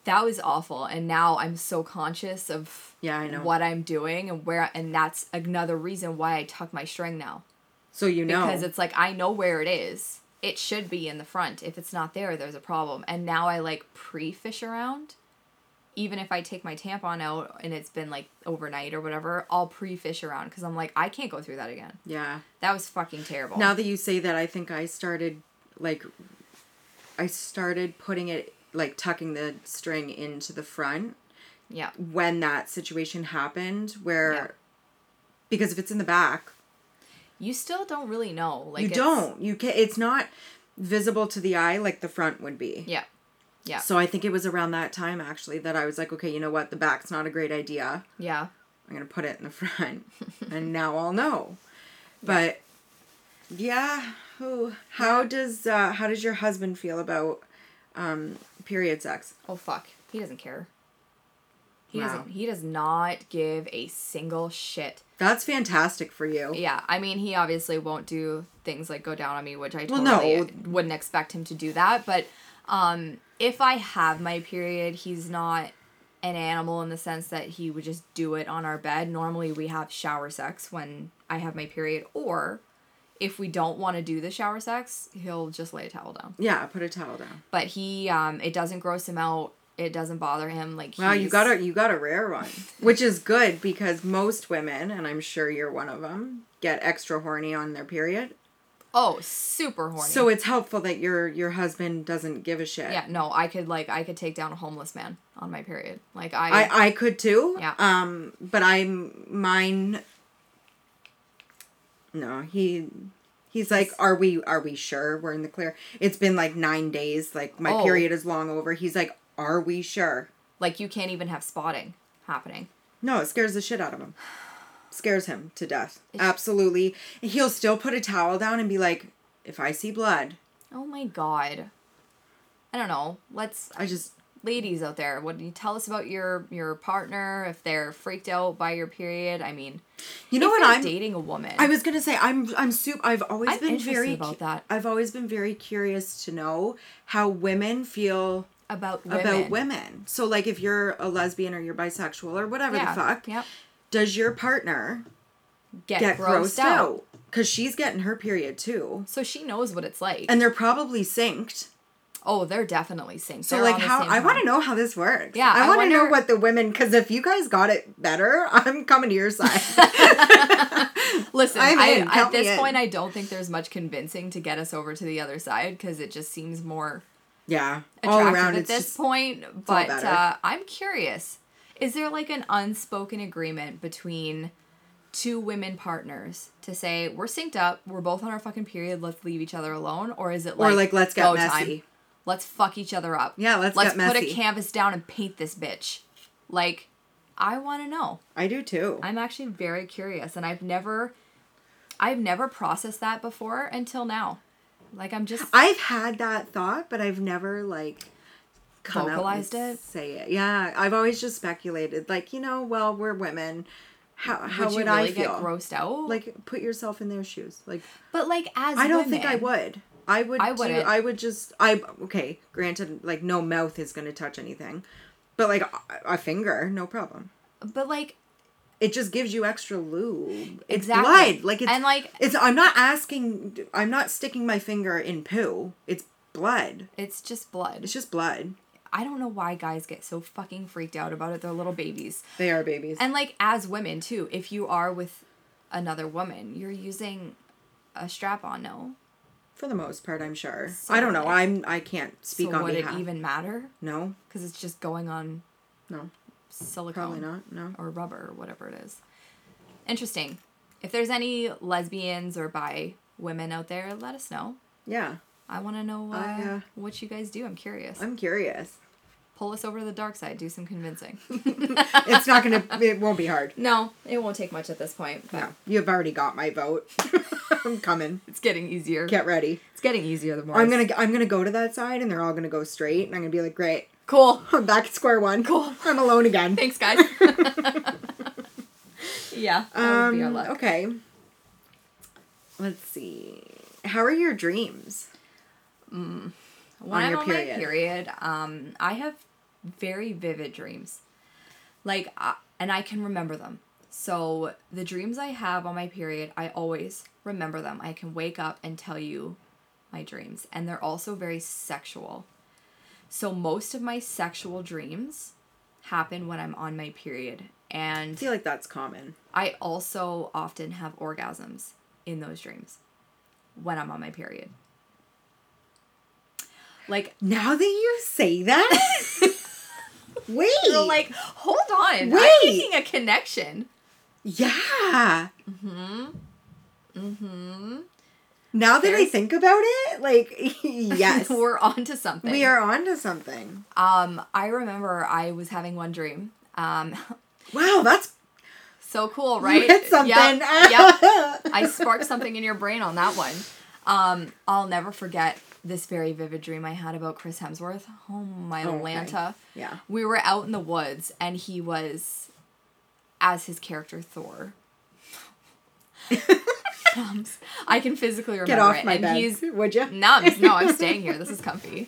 that was awful. And now I'm so conscious of what I'm doing and where... And that's another reason why I tuck my string now. So you know. Because it's like, I know where it is. It should be in the front. If it's not there, there's a problem. And now I, like, pre-fish around... Even if I take my tampon out and it's been, like, overnight or whatever, I'll pre-fish around because I'm like, I can't go through that again. Yeah. That was fucking terrible. Now that you say that, I think I started putting it, like, tucking the string into the front. Yeah. When that situation happened where... Yeah. Because if it's in the back... You still don't really know. Like, you don't. You can't. It's not visible to the eye like the front would be. Yeah. Yeah. So I think it was around that time, actually, that I was like, okay, you know what? The back's not a great idea. Yeah. I'm going to put it in the front. And now I'll know. But, yeah. How does your husband feel about period sex? Oh, fuck. He doesn't care. He does not give a single shit. That's fantastic for you. Yeah. I mean, he obviously won't do things like go down on me, which I wouldn't expect him to do that. But... if I have my period, he's not an animal in the sense that he would just do it on our bed. Normally we have shower sex when I have my period, or if we don't want to do the shower sex, he'll just lay a towel down. Yeah, put a towel down. But he, it doesn't gross him out. It doesn't bother him. Like, wow, you got a rare one, which is good because most women, and I'm sure you're one of them, get extra horny on their period. Oh, super horny. So it's helpful that your husband doesn't give a shit. Yeah, no, I could take down a homeless man on my period. Like I could too. Yeah. But no, he's like, are we sure we're in the clear? It's been like 9 days, like my period is long over. He's like, are we sure? Like you can't even have spotting happening. No, it scares the shit out of him. Scares him to death. Absolutely. He'll still put a towel down and be like, if I see blood. Oh my God. I don't know. Ladies out there, what do you tell us about your partner if they're freaked out by your period? I mean, you know what, I'm dating a woman. I was going to say I've always been very curious to know how women feel about women. So like if you're a lesbian or you're bisexual or whatever the fuck. Yep. Does your partner get grossed out? Because she's getting her period too. So she knows what it's like. And they're probably synced. Oh, they're definitely synced. So, I want to know how this works. Yeah. I want to know what the women, because if you guys got it better, I'm coming to your side. Listen, at this point, I don't think there's much convincing to get us over to the other side because it just seems more attractive all around, at this point. But I'm curious. Is there like an unspoken agreement between two women partners to say, we're synced up, we're both on our fucking period, let's leave each other alone? Or is it like, let's get messy. Time. Let's fuck each other up. Yeah, let's get messy. Let's put a canvas down and paint this bitch. Like, I want to know. I do too. I'm actually very curious and I've never processed that before until now. Like I've had that thought, but I've never like come vocalized out and say it. Yeah, I've always just speculated, like, you know, well, we're women. How would I feel? Would you really get grossed out? Like, put yourself in their shoes. Like, but like as I don't think I would. I would. I wouldn't. I would just. Okay. Granted, like no mouth is gonna touch anything, but like a finger, no problem. But like, it just gives you extra lube. It's exactly. Blood. Like it's and like it's. I'm not asking. I'm not sticking my finger in poo. It's blood. It's just blood. It's just blood. I don't know why guys get so fucking freaked out about it. They're little babies. They are babies. And, like, as women, too, if you are with another woman, you're using a strap-on, no? For the most part, I'm sure. So I don't know. I can't speak on behalf. So would it even matter? No. Because it's just going on... No. Silicone. Probably not, no. Or rubber or whatever it is. Interesting. If there's any lesbians or bi women out there, let us know. Yeah. I want to know what you guys do. I'm curious. I'm curious. Pull us over to the dark side. Do some convincing. It's not going to... It won't be hard. No, it won't take much at this point. But. No, you've already got my vote. I'm coming. It's getting easier. Get ready. It's getting easier the more. I'm gonna go to that side and they're all going to go straight and I'm going to be like, great. Cool. I'm back at square one. Cool. I'm alone again. Thanks, guys. Yeah, that would be our luck. Okay. Let's see. How are your dreams? When I'm on my period, I have very vivid dreams, like, and I can remember them. So the dreams I have on my period, I always remember them. I can wake up and tell you my dreams, and they're also very sexual. So most of my sexual dreams happen when I'm on my period, and I feel like that's common. I also often have orgasms in those dreams when I'm on my period. Like, now that you say that, wait. You're like, hold on. Wait. I'm making a connection. Yeah. Mm-hmm. Mm-hmm. Now that I think about it, like, yes. We're onto something. We are onto something. I remember I was having one dream. Wow, that's so cool, right? You hit something. Yep. I sparked something in your brain on that one. I'll never forget this very vivid dream I had about Chris Hemsworth. Oh, my Atlanta. Okay. Yeah. We were out in the woods, and he was, as his character, Thor. I can physically remember it. Get off it. My and bed. He's, would you? No, I'm staying here. This is comfy.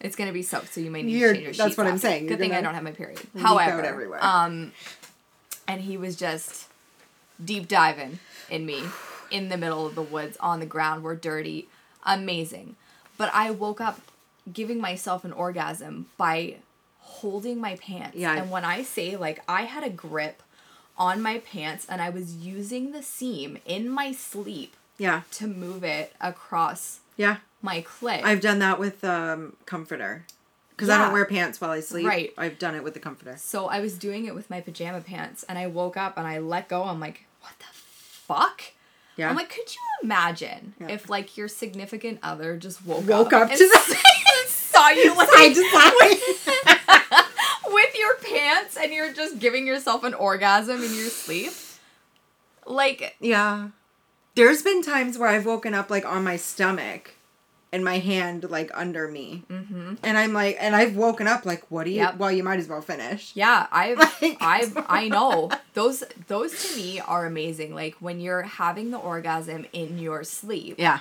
It's going to be soaked, so you may need to change your sheets. That's what I'm saying. Good thing I don't have my period. However, out everywhere. And he was just deep diving in me in the middle of the woods, on the ground. We're dirty. Amazing. But I woke up giving myself an orgasm by holding my pants. Yeah. And when I say, like, I had a grip on my pants and I was using the seam in my sleep to move it across my clit. I've done that with comforter. Because I don't wear pants while I sleep. Right. I've done it with the comforter. So I was doing it with my pajama pants and I woke up and I let go. I'm like, what the fuck? Yeah. I'm like, could you imagine if, like, your significant other just woke up and to the and saw you, like, with your pants and you're just giving yourself an orgasm in your sleep? Like... Yeah. There's been times where I've woken up, like, on my stomach and my hand, like, under me. Mm-hmm. And I'm like... And I've woken up, like, what do you... Well, you might as well finish. Yeah, I know. Those to me are amazing. Like, when you're having the orgasm in your sleep. Yeah.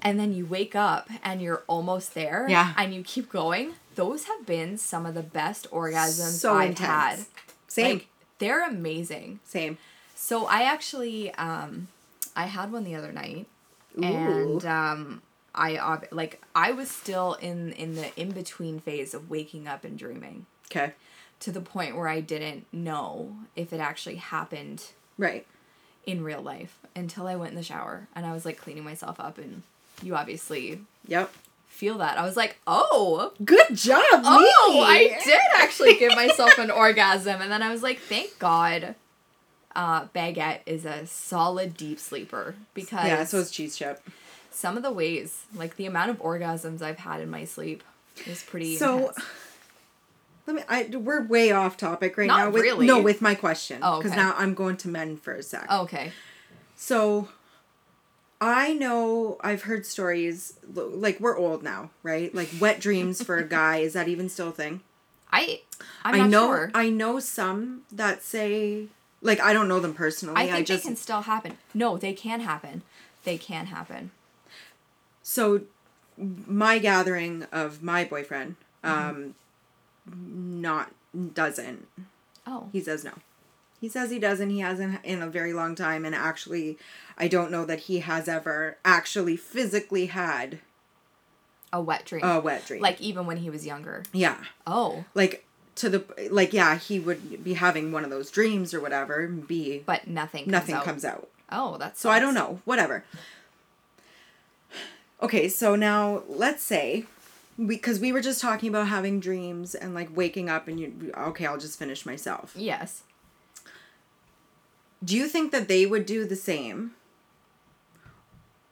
And then you wake up and you're almost there. Yeah. And you keep going. Those have been some of the best orgasms I've had. Same. Like, they're amazing. Same. So I actually... I had one the other night. Ooh. And... I was still in the in-between phase of waking up and dreaming. Okay. To the point where I didn't know if it actually happened. Right. In real life until I went in the shower and I was like cleaning myself up and you obviously. Yep. Feel that. I was like, oh. Good job. Oh, me. I did actually give myself an orgasm. And then I was like, thank God. Baguette is a solid deep sleeper because. Yeah, so is cheese chip. Some of the ways, like the amount of orgasms I've had in my sleep is pretty intense. We're way off topic right now. Really? No, with my question. Oh, okay. Because now I'm going to men for a sec. Okay. So I know I've heard stories, like, we're old now, right? Like, wet dreams for a guy. Is that even still a thing? I'm not sure. I know some that say, like, I don't know them personally. I think they can still happen. No, they can happen. They can happen. So, my gathering of my boyfriend, doesn't. Oh. He says no. He says he doesn't. He hasn't in a very long time. And actually, I don't know that he has ever actually physically had a wet dream. Like, even when he was younger. Yeah. Oh. He would be having one of those dreams or whatever. But nothing comes out. Oh, that's... So I don't know. Whatever. Okay, so now let's say... Because we were just talking about having dreams and, like, waking up and you... Okay, I'll just finish myself. Yes. Do you think that they would do the same?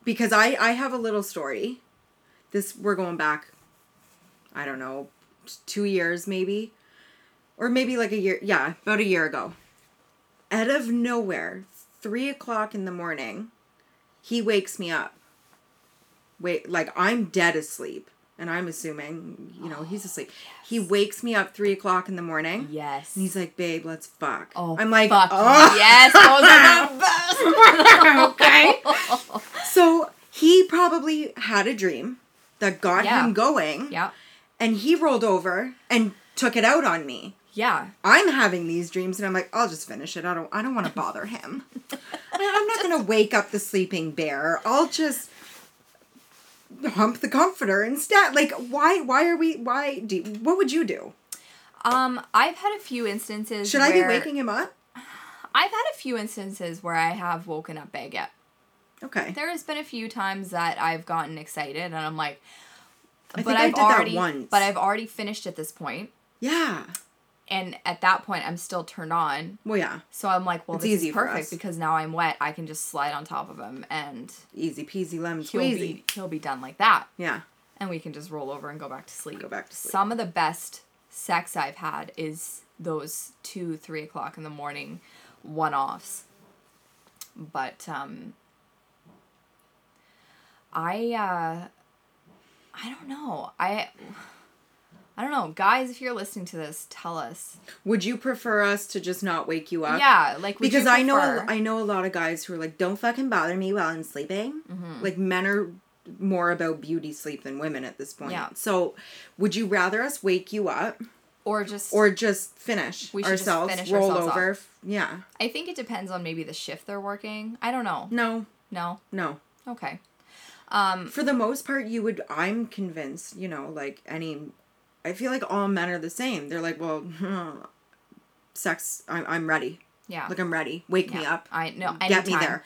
Because I have a little story. We're going back, I don't know, 2 years maybe. Or maybe like a year. Yeah, about a year ago. Out of nowhere, 3:00 in the morning, he wakes me up. I'm dead asleep. And I'm assuming, he's asleep. Yes. He wakes me up 3:00 in the morning. Yes. And he's like, babe, let's fuck. Oh, I'm like, fuck. Oh. Yes, those are the best. Okay. So he probably had a dream that got him going. Yeah. And he rolled over and took it out on me. Yeah. I'm having these dreams and I'm like, I'll just finish it. I don't want to bother him. I'm not going to wake up the sleeping bear. I'll just... hump the comforter instead. Like, what would you do? I've had a few instances where... Should I be waking him up? I've had a few instances where I have woken up Baguette. Okay. There has been a few times that I've gotten excited and I'm like... I think I did that once. But I've already finished at this point. Yeah. And at that point, I'm still turned on. Well, yeah. So I'm like, well, this is perfect because now I'm wet. I can just slide on top of him and... Easy peasy lemon squeezy. He'll be done like that. Yeah. And we can just roll over and go back to sleep. Some of the best sex I've had is those 2-3 o'clock in the morning one-offs. But, I don't know. I don't know. Guys, if you're listening to this, tell us. Would you prefer us to just not wake you up? Yeah, like, because I know a lot of guys who are like, don't fucking bother me while I'm sleeping. Mm-hmm. Like, men are more about beauty sleep than women at this point. Yeah. So, would you rather us wake you up? Or just finish ourselves, roll over? Yeah. I think it depends on maybe the shift they're working. I don't know. No. Okay. For the most part, I'm convinced, I feel like all men are the same. They're like, well, sex, I'm ready. Yeah. Like, I'm ready. Wake me up. Get me there.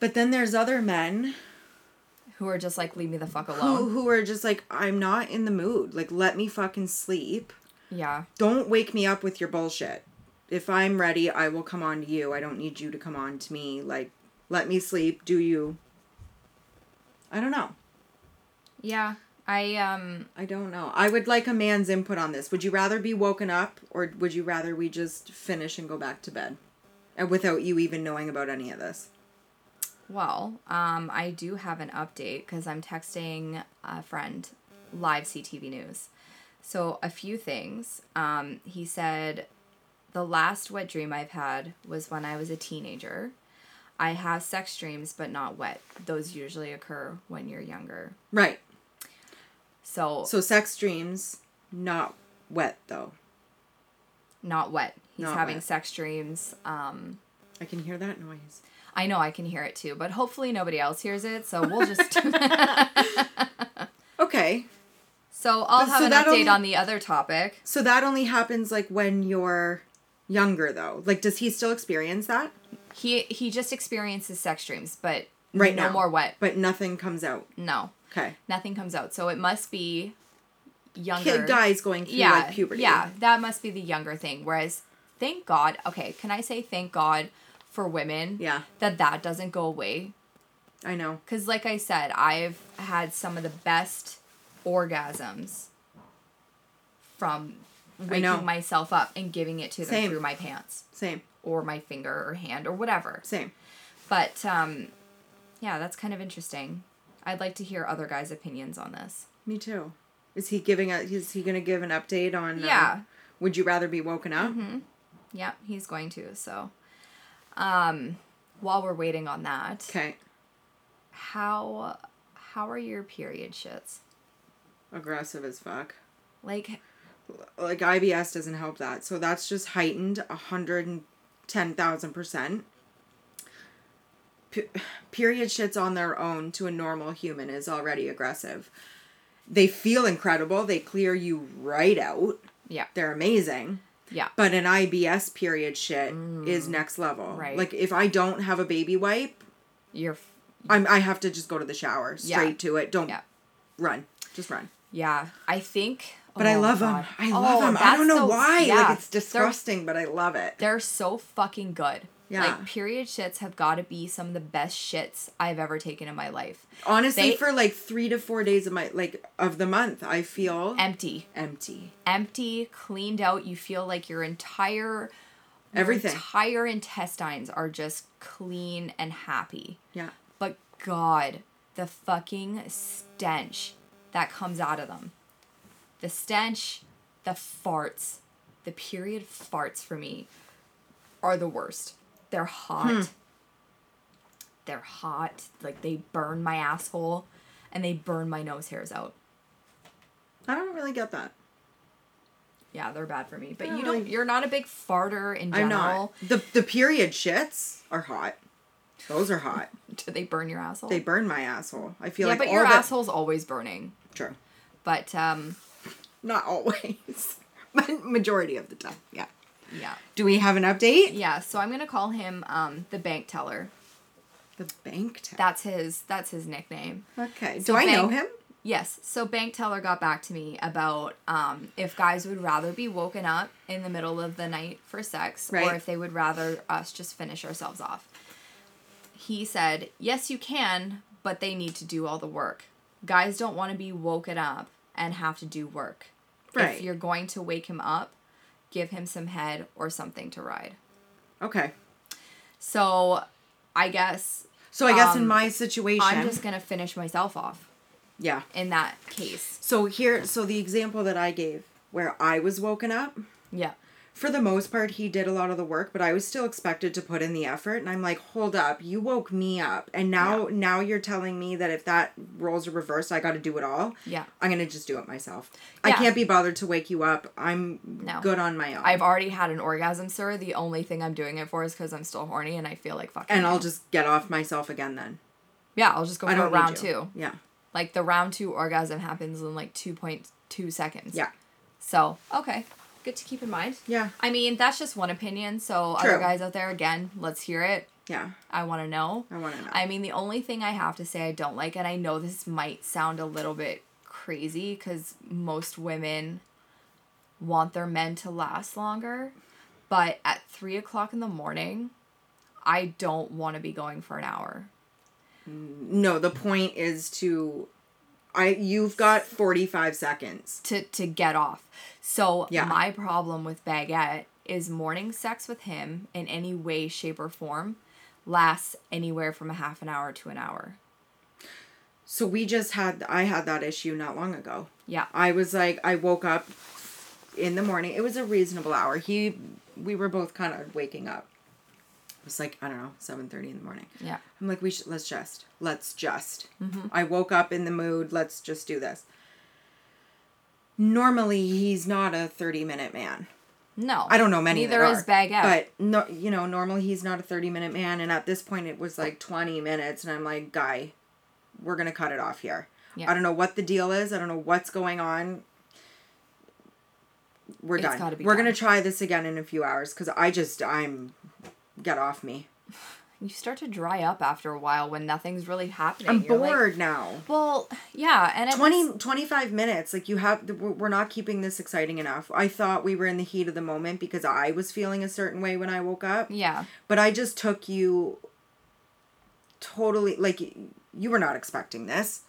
But then there's other men. Who are just like, leave me the fuck alone. Who are just like, I'm not in the mood. Like, let me fucking sleep. Yeah. Don't wake me up with your bullshit. If I'm ready, I will come on to you. I don't need you to come on to me. Like, let me sleep. Do you? I don't know. Yeah. I don't know. I would like a man's input on this. Would you rather be woken up, or would you rather we just finish and go back to bed, and without you even knowing about any of this? Well, I do have an update because I'm texting a friend, live CTV News. So a few things. He said, the last wet dream I've had was when I was a teenager. I have sex dreams, but not wet. Those usually occur when you're younger. Right. So sex dreams, not wet, though. Not wet. He's having sex dreams. I can hear that noise. I know, I can hear it, too. But hopefully nobody else hears it, so we'll just... Okay. So I'll have an update on the other topic. So that only happens, like, when you're younger, though. Like, does he still experience that? He just experiences sex dreams, but no more wet. But nothing comes out. No. Okay. Nothing comes out. So it must be younger. Guys going through puberty. Yeah, that must be the younger thing. Whereas, thank God. Okay, can I say thank God for women? Yeah. That doesn't go away. I know. Because like I said, I've had some of the best orgasms from waking myself up and giving it to them through my pants. Same. Or my finger or hand or whatever. Same. But yeah, that's kind of interesting. I'd like to hear other guys' opinions on this. Me too. Is he going to give an update on... Yeah. Would you rather be woken up? Mm-hmm. Yep, he's going to. So, while we're waiting on that... Okay. How are your period shits? Aggressive as fuck. Like IBS doesn't help that. So that's just heightened 110,000%. Period shits on their own to a normal human is already aggressive. They feel incredible. They clear you right out. Yeah. They're amazing. Yeah. But an IBS period shit is next level. Right. Like, if I don't have a baby wipe, I have to just go to the shower. Straight to it. Don't run. Just run. Yeah. I think... But I love them. I love them. I don't know why. Yeah. Like, it's disgusting, but I love it. They're so fucking good. Yeah. Like, period shits have got to be some of the best shits I've ever taken in my life. Honestly, for, 3 to 4 days of the month, I feel... Empty. Empty, cleaned out. You feel like your entire... Everything. Your entire intestines are just clean and happy. Yeah. But, God, the fucking stench that comes out of them. The stench, the farts, the period farts for me are the worst. They're hot. They're hot. Like, they burn my asshole and they burn my nose hairs out. I don't really get that. Yeah, they're bad for me. But you're not a big farter in general. I'm not. The period shits are hot. Those are hot. Do they burn your asshole? They burn my asshole. I feel but your asshole's always burning. True. But, not always, but majority of the time, yeah. Yeah. Do we have an update? Yeah, so I'm going to call him the bank teller. The bank teller? That's his nickname. Okay. So I know him? Yes. So bank teller got back to me about if guys would rather be woken up in the middle of the night for sex, right, or if they would rather us just finish ourselves off. He said, yes, you can, but they need to do all the work. Guys don't want to be woken up and have to do work. Right. If you're going to wake him up, give him some head or something to ride. Okay. So I guess in my situation... I'm just going to finish myself off. Yeah. In that case. So the example that I gave where I was woken up... Yeah. For the most part, he did a lot of the work, but I was still expected to put in the effort. And I'm like, hold up, you woke me up. And now you're telling me that if that roles are reversed, I got to do it all? Yeah. I'm going to just do it myself. Yeah. I can't be bothered to wake you up. I'm good on my own. I've already had an orgasm, sir. The only thing I'm doing it for is because I'm still horny and I feel like fucking... And I'll just get off myself again then. Yeah, I'll just go for round two. Yeah. Like, the round 2 orgasm happens in 2.2 seconds. Yeah. So, okay. Good to keep in mind. Yeah. I mean, that's just one opinion, so True. Other guys out there, again, let's hear it. Yeah. I want to know. I mean, the only thing I have to say I don't like, and I know this might sound a little bit crazy, because most women want their men to last longer, but at 3 o'clock in the morning, I don't want to be going for an hour. No, the point is to... You've got 45 seconds. To get off. So my problem with Baguette is morning sex with him in any way, shape, or form lasts anywhere from a half an hour to an hour. So I had that issue not long ago. Yeah. I woke up in the morning. It was a reasonable hour. We were both kind of waking up. It was 7:30 in the morning. Yeah. I'm like, let's just. Mm-hmm. I woke up in the mood. Let's just do this. Normally, he's not a 30-minute man. No. I don't know many that are. Neither is Baguette. But, no, normally he's not a 30-minute man. And at this point, it was 20 minutes. And I'm like, guy, we're going to cut it off here. Yeah. I don't know what the deal is. I don't know what's going on. We're done. It's gotta be done. We're going to try this again in a few hours. Because I'm... Get off me. You start to dry up after a while when nothing's really happening. I'm bored now. Well, yeah. And 25 minutes. We're not keeping this exciting enough. I thought we were in the heat of the moment because I was feeling a certain way when I woke up. Yeah. But I just took you totally, you were not expecting this.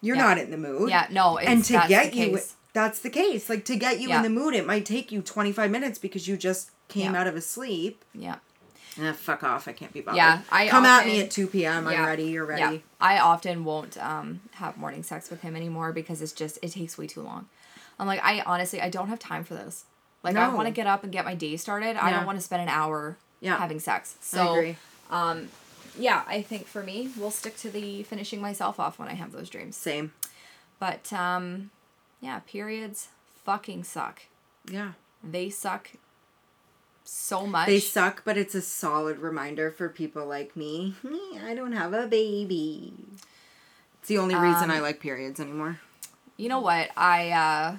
You're not in the mood. Yeah, no. That's the case. To get you in the mood, it might take you 25 minutes because you just came out of a sleep. Yeah. fuck off, I can't be bothered. Yeah, Come at me at 2 p.m., yeah, I'm ready, you're ready. Yeah. I often won't have morning sex with him anymore because it takes way too long. I'm like, I honestly don't have time for those. Like, no. I want to get up and get my day started. Yeah. I don't want to spend an hour having sex. So, I agree. Yeah, I think for me, we'll stick to the finishing myself off when I have those dreams. Same. But, yeah, periods fucking suck. Yeah. They suck so much. They suck, but it's a solid reminder for people like me. I don't have a baby. It's the only reason I like periods anymore. You know what? I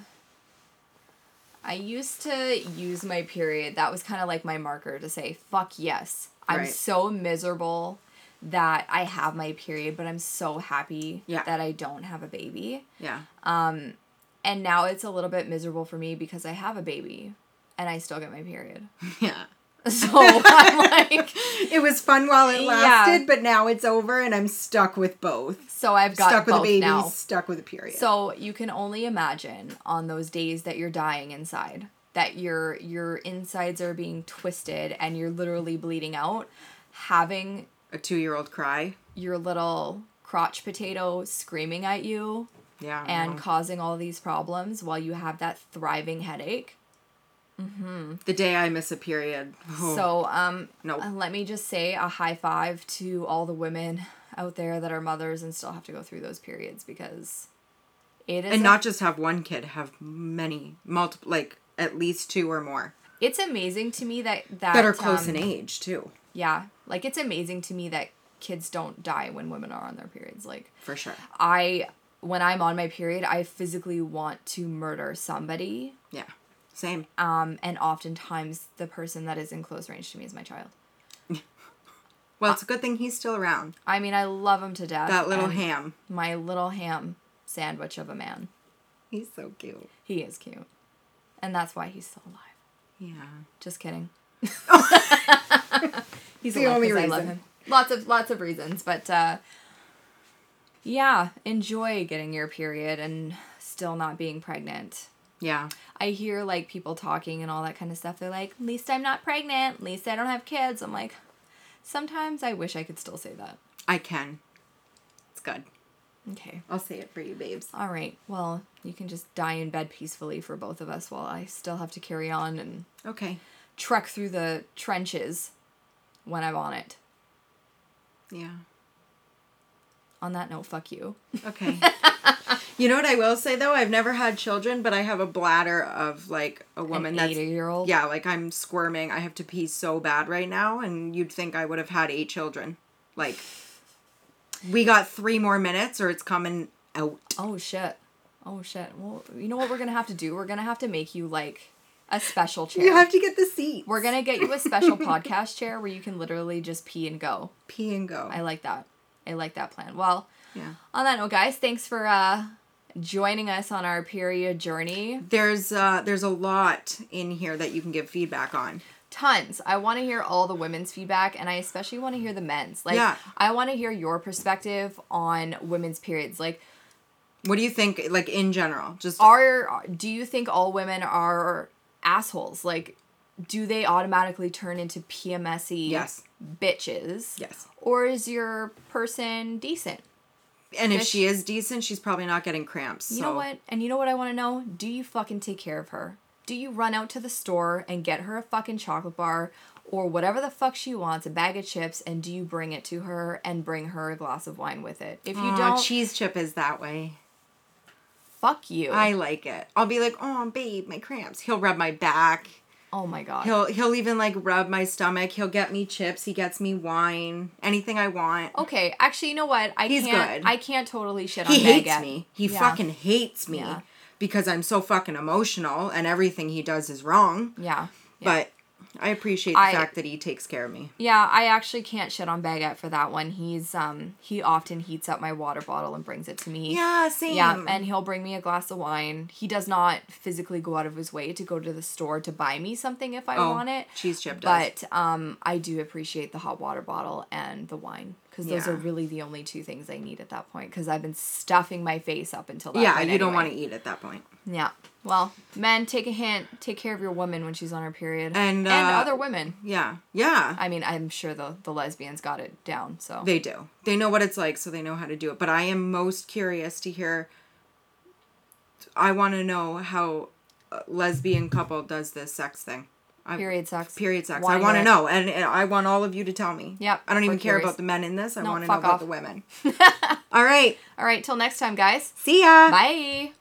used to use my period. That was kind of like my marker to say, fuck yes. I'm so miserable that I have my period, but I'm so happy that I don't have a baby. Yeah. And now it's a little bit miserable for me because I have a baby and I still get my period. Yeah. So I'm like... It was fun while it lasted, but now it's over and I'm stuck with both. So I've got stuck both with a baby, now. Stuck with a period. So you can only imagine on those days that you're dying inside, that your insides are being twisted and you're literally bleeding out, having... A 2-year-old cry. Your little crotch potato screaming at you. Yeah. And causing all these problems while you have that thriving headache. Mm-hmm. The day I miss a period. Oh. So, nope. Let me just say a high five to all the women out there that are mothers and still have to go through those periods, because it is... And not just have one kid, have many, multiple, like at least two or more. It's amazing to me that are close in age too. Yeah. Like, it's amazing to me that kids don't die when women are on their periods. Like, for sure. When I'm on my period, I physically want to murder somebody. Yeah. Same. And oftentimes the person that is in close range to me is my child. Well, it's a good thing he's still around. I mean, I love him to death. That little ham. My little ham sandwich of a man. He's so cute. He is cute. And that's why he's still alive. Yeah. Just kidding. He's the only reason. I love him. Lots of reasons, but yeah, enjoy getting your period and still not being pregnant. Yeah. I hear like people talking and all that kind of stuff. They're like, at least I'm not pregnant. At least I don't have kids. I'm like, sometimes I wish I could still say that. I can. It's good. Okay. I'll say it for you, babes. All right. Well, you can just die in bed peacefully for both of us while I still have to carry on and trek through the trenches when I'm on it. Yeah. On that note, fuck you. Okay. You know what I will say, though? I've never had children, but I have a bladder of, like, a woman that's... An 80-year-old? Yeah, like, I'm squirming. I have to pee so bad right now, and you'd think I would have had 8 children. Like, we got 3 more minutes, or it's coming out. Oh, shit. Well, you know what we're going to have to do? We're going to have to make you, like, a special chair. You have to get the seat. We're going to get you a special podcast chair where you can literally just pee and go. Pee and go. I like that. I like that plan. Well, yeah. On that note, guys, thanks for... joining us on our period journey. There's a lot in here that you can give feedback on. Tons. I want to hear all the women's feedback, and I especially want to hear the men's. Like, yeah. I want to hear your perspective on women's periods. Like, what do you think, like, in general? Just do you think all women are assholes? Like, do they automatically turn into PMS-y bitches? Yes. Or is your person decent? And if she is decent, she's probably not getting cramps. You know what? And you know what I want to know? Do you fucking take care of her? Do you run out to the store and get her a fucking chocolate bar or whatever the fuck she wants, a bag of chips, and do you bring it to her and bring her a glass of wine with it? If you don't... cheese chip is that way. Fuck you. I like it. I'll be like, oh, babe, my cramps. He'll rub my back. Oh, my God. He'll even, like, rub my stomach. He'll get me chips. He gets me wine. Anything I want. Okay. Actually, you know what? I can't totally shit on Meg. He hates me. He fucking hates me because I'm so fucking emotional and everything he does is wrong. Yeah. But I appreciate the fact that he takes care of me. Yeah, I actually can't shit on Baguette for that one. He's he often heats up my water bottle and brings it to me. Yeah, same. Yeah, and he'll bring me a glass of wine. He does not physically go out of his way to go to the store to buy me something if I want it. Cheese chip does. But I do appreciate the hot water bottle and the wine, because those are really the only two things I need at that point, because I've been stuffing my face up until that point. Yeah, you don't want to eat at that point. Yeah. Well, men, take a hint. Take care of your woman when she's on her period. And other women. Yeah. Yeah. I mean, I'm sure the lesbians got it down, so. They do. They know what it's like, so they know how to do it. But I am most curious to hear. I want to know how a lesbian couple does this sex thing. Period sex. I want to know. And I want all of you to tell me. Yep. I don't even care about the men in this. I want to know about the women. All right. Till next time, guys. See ya. Bye.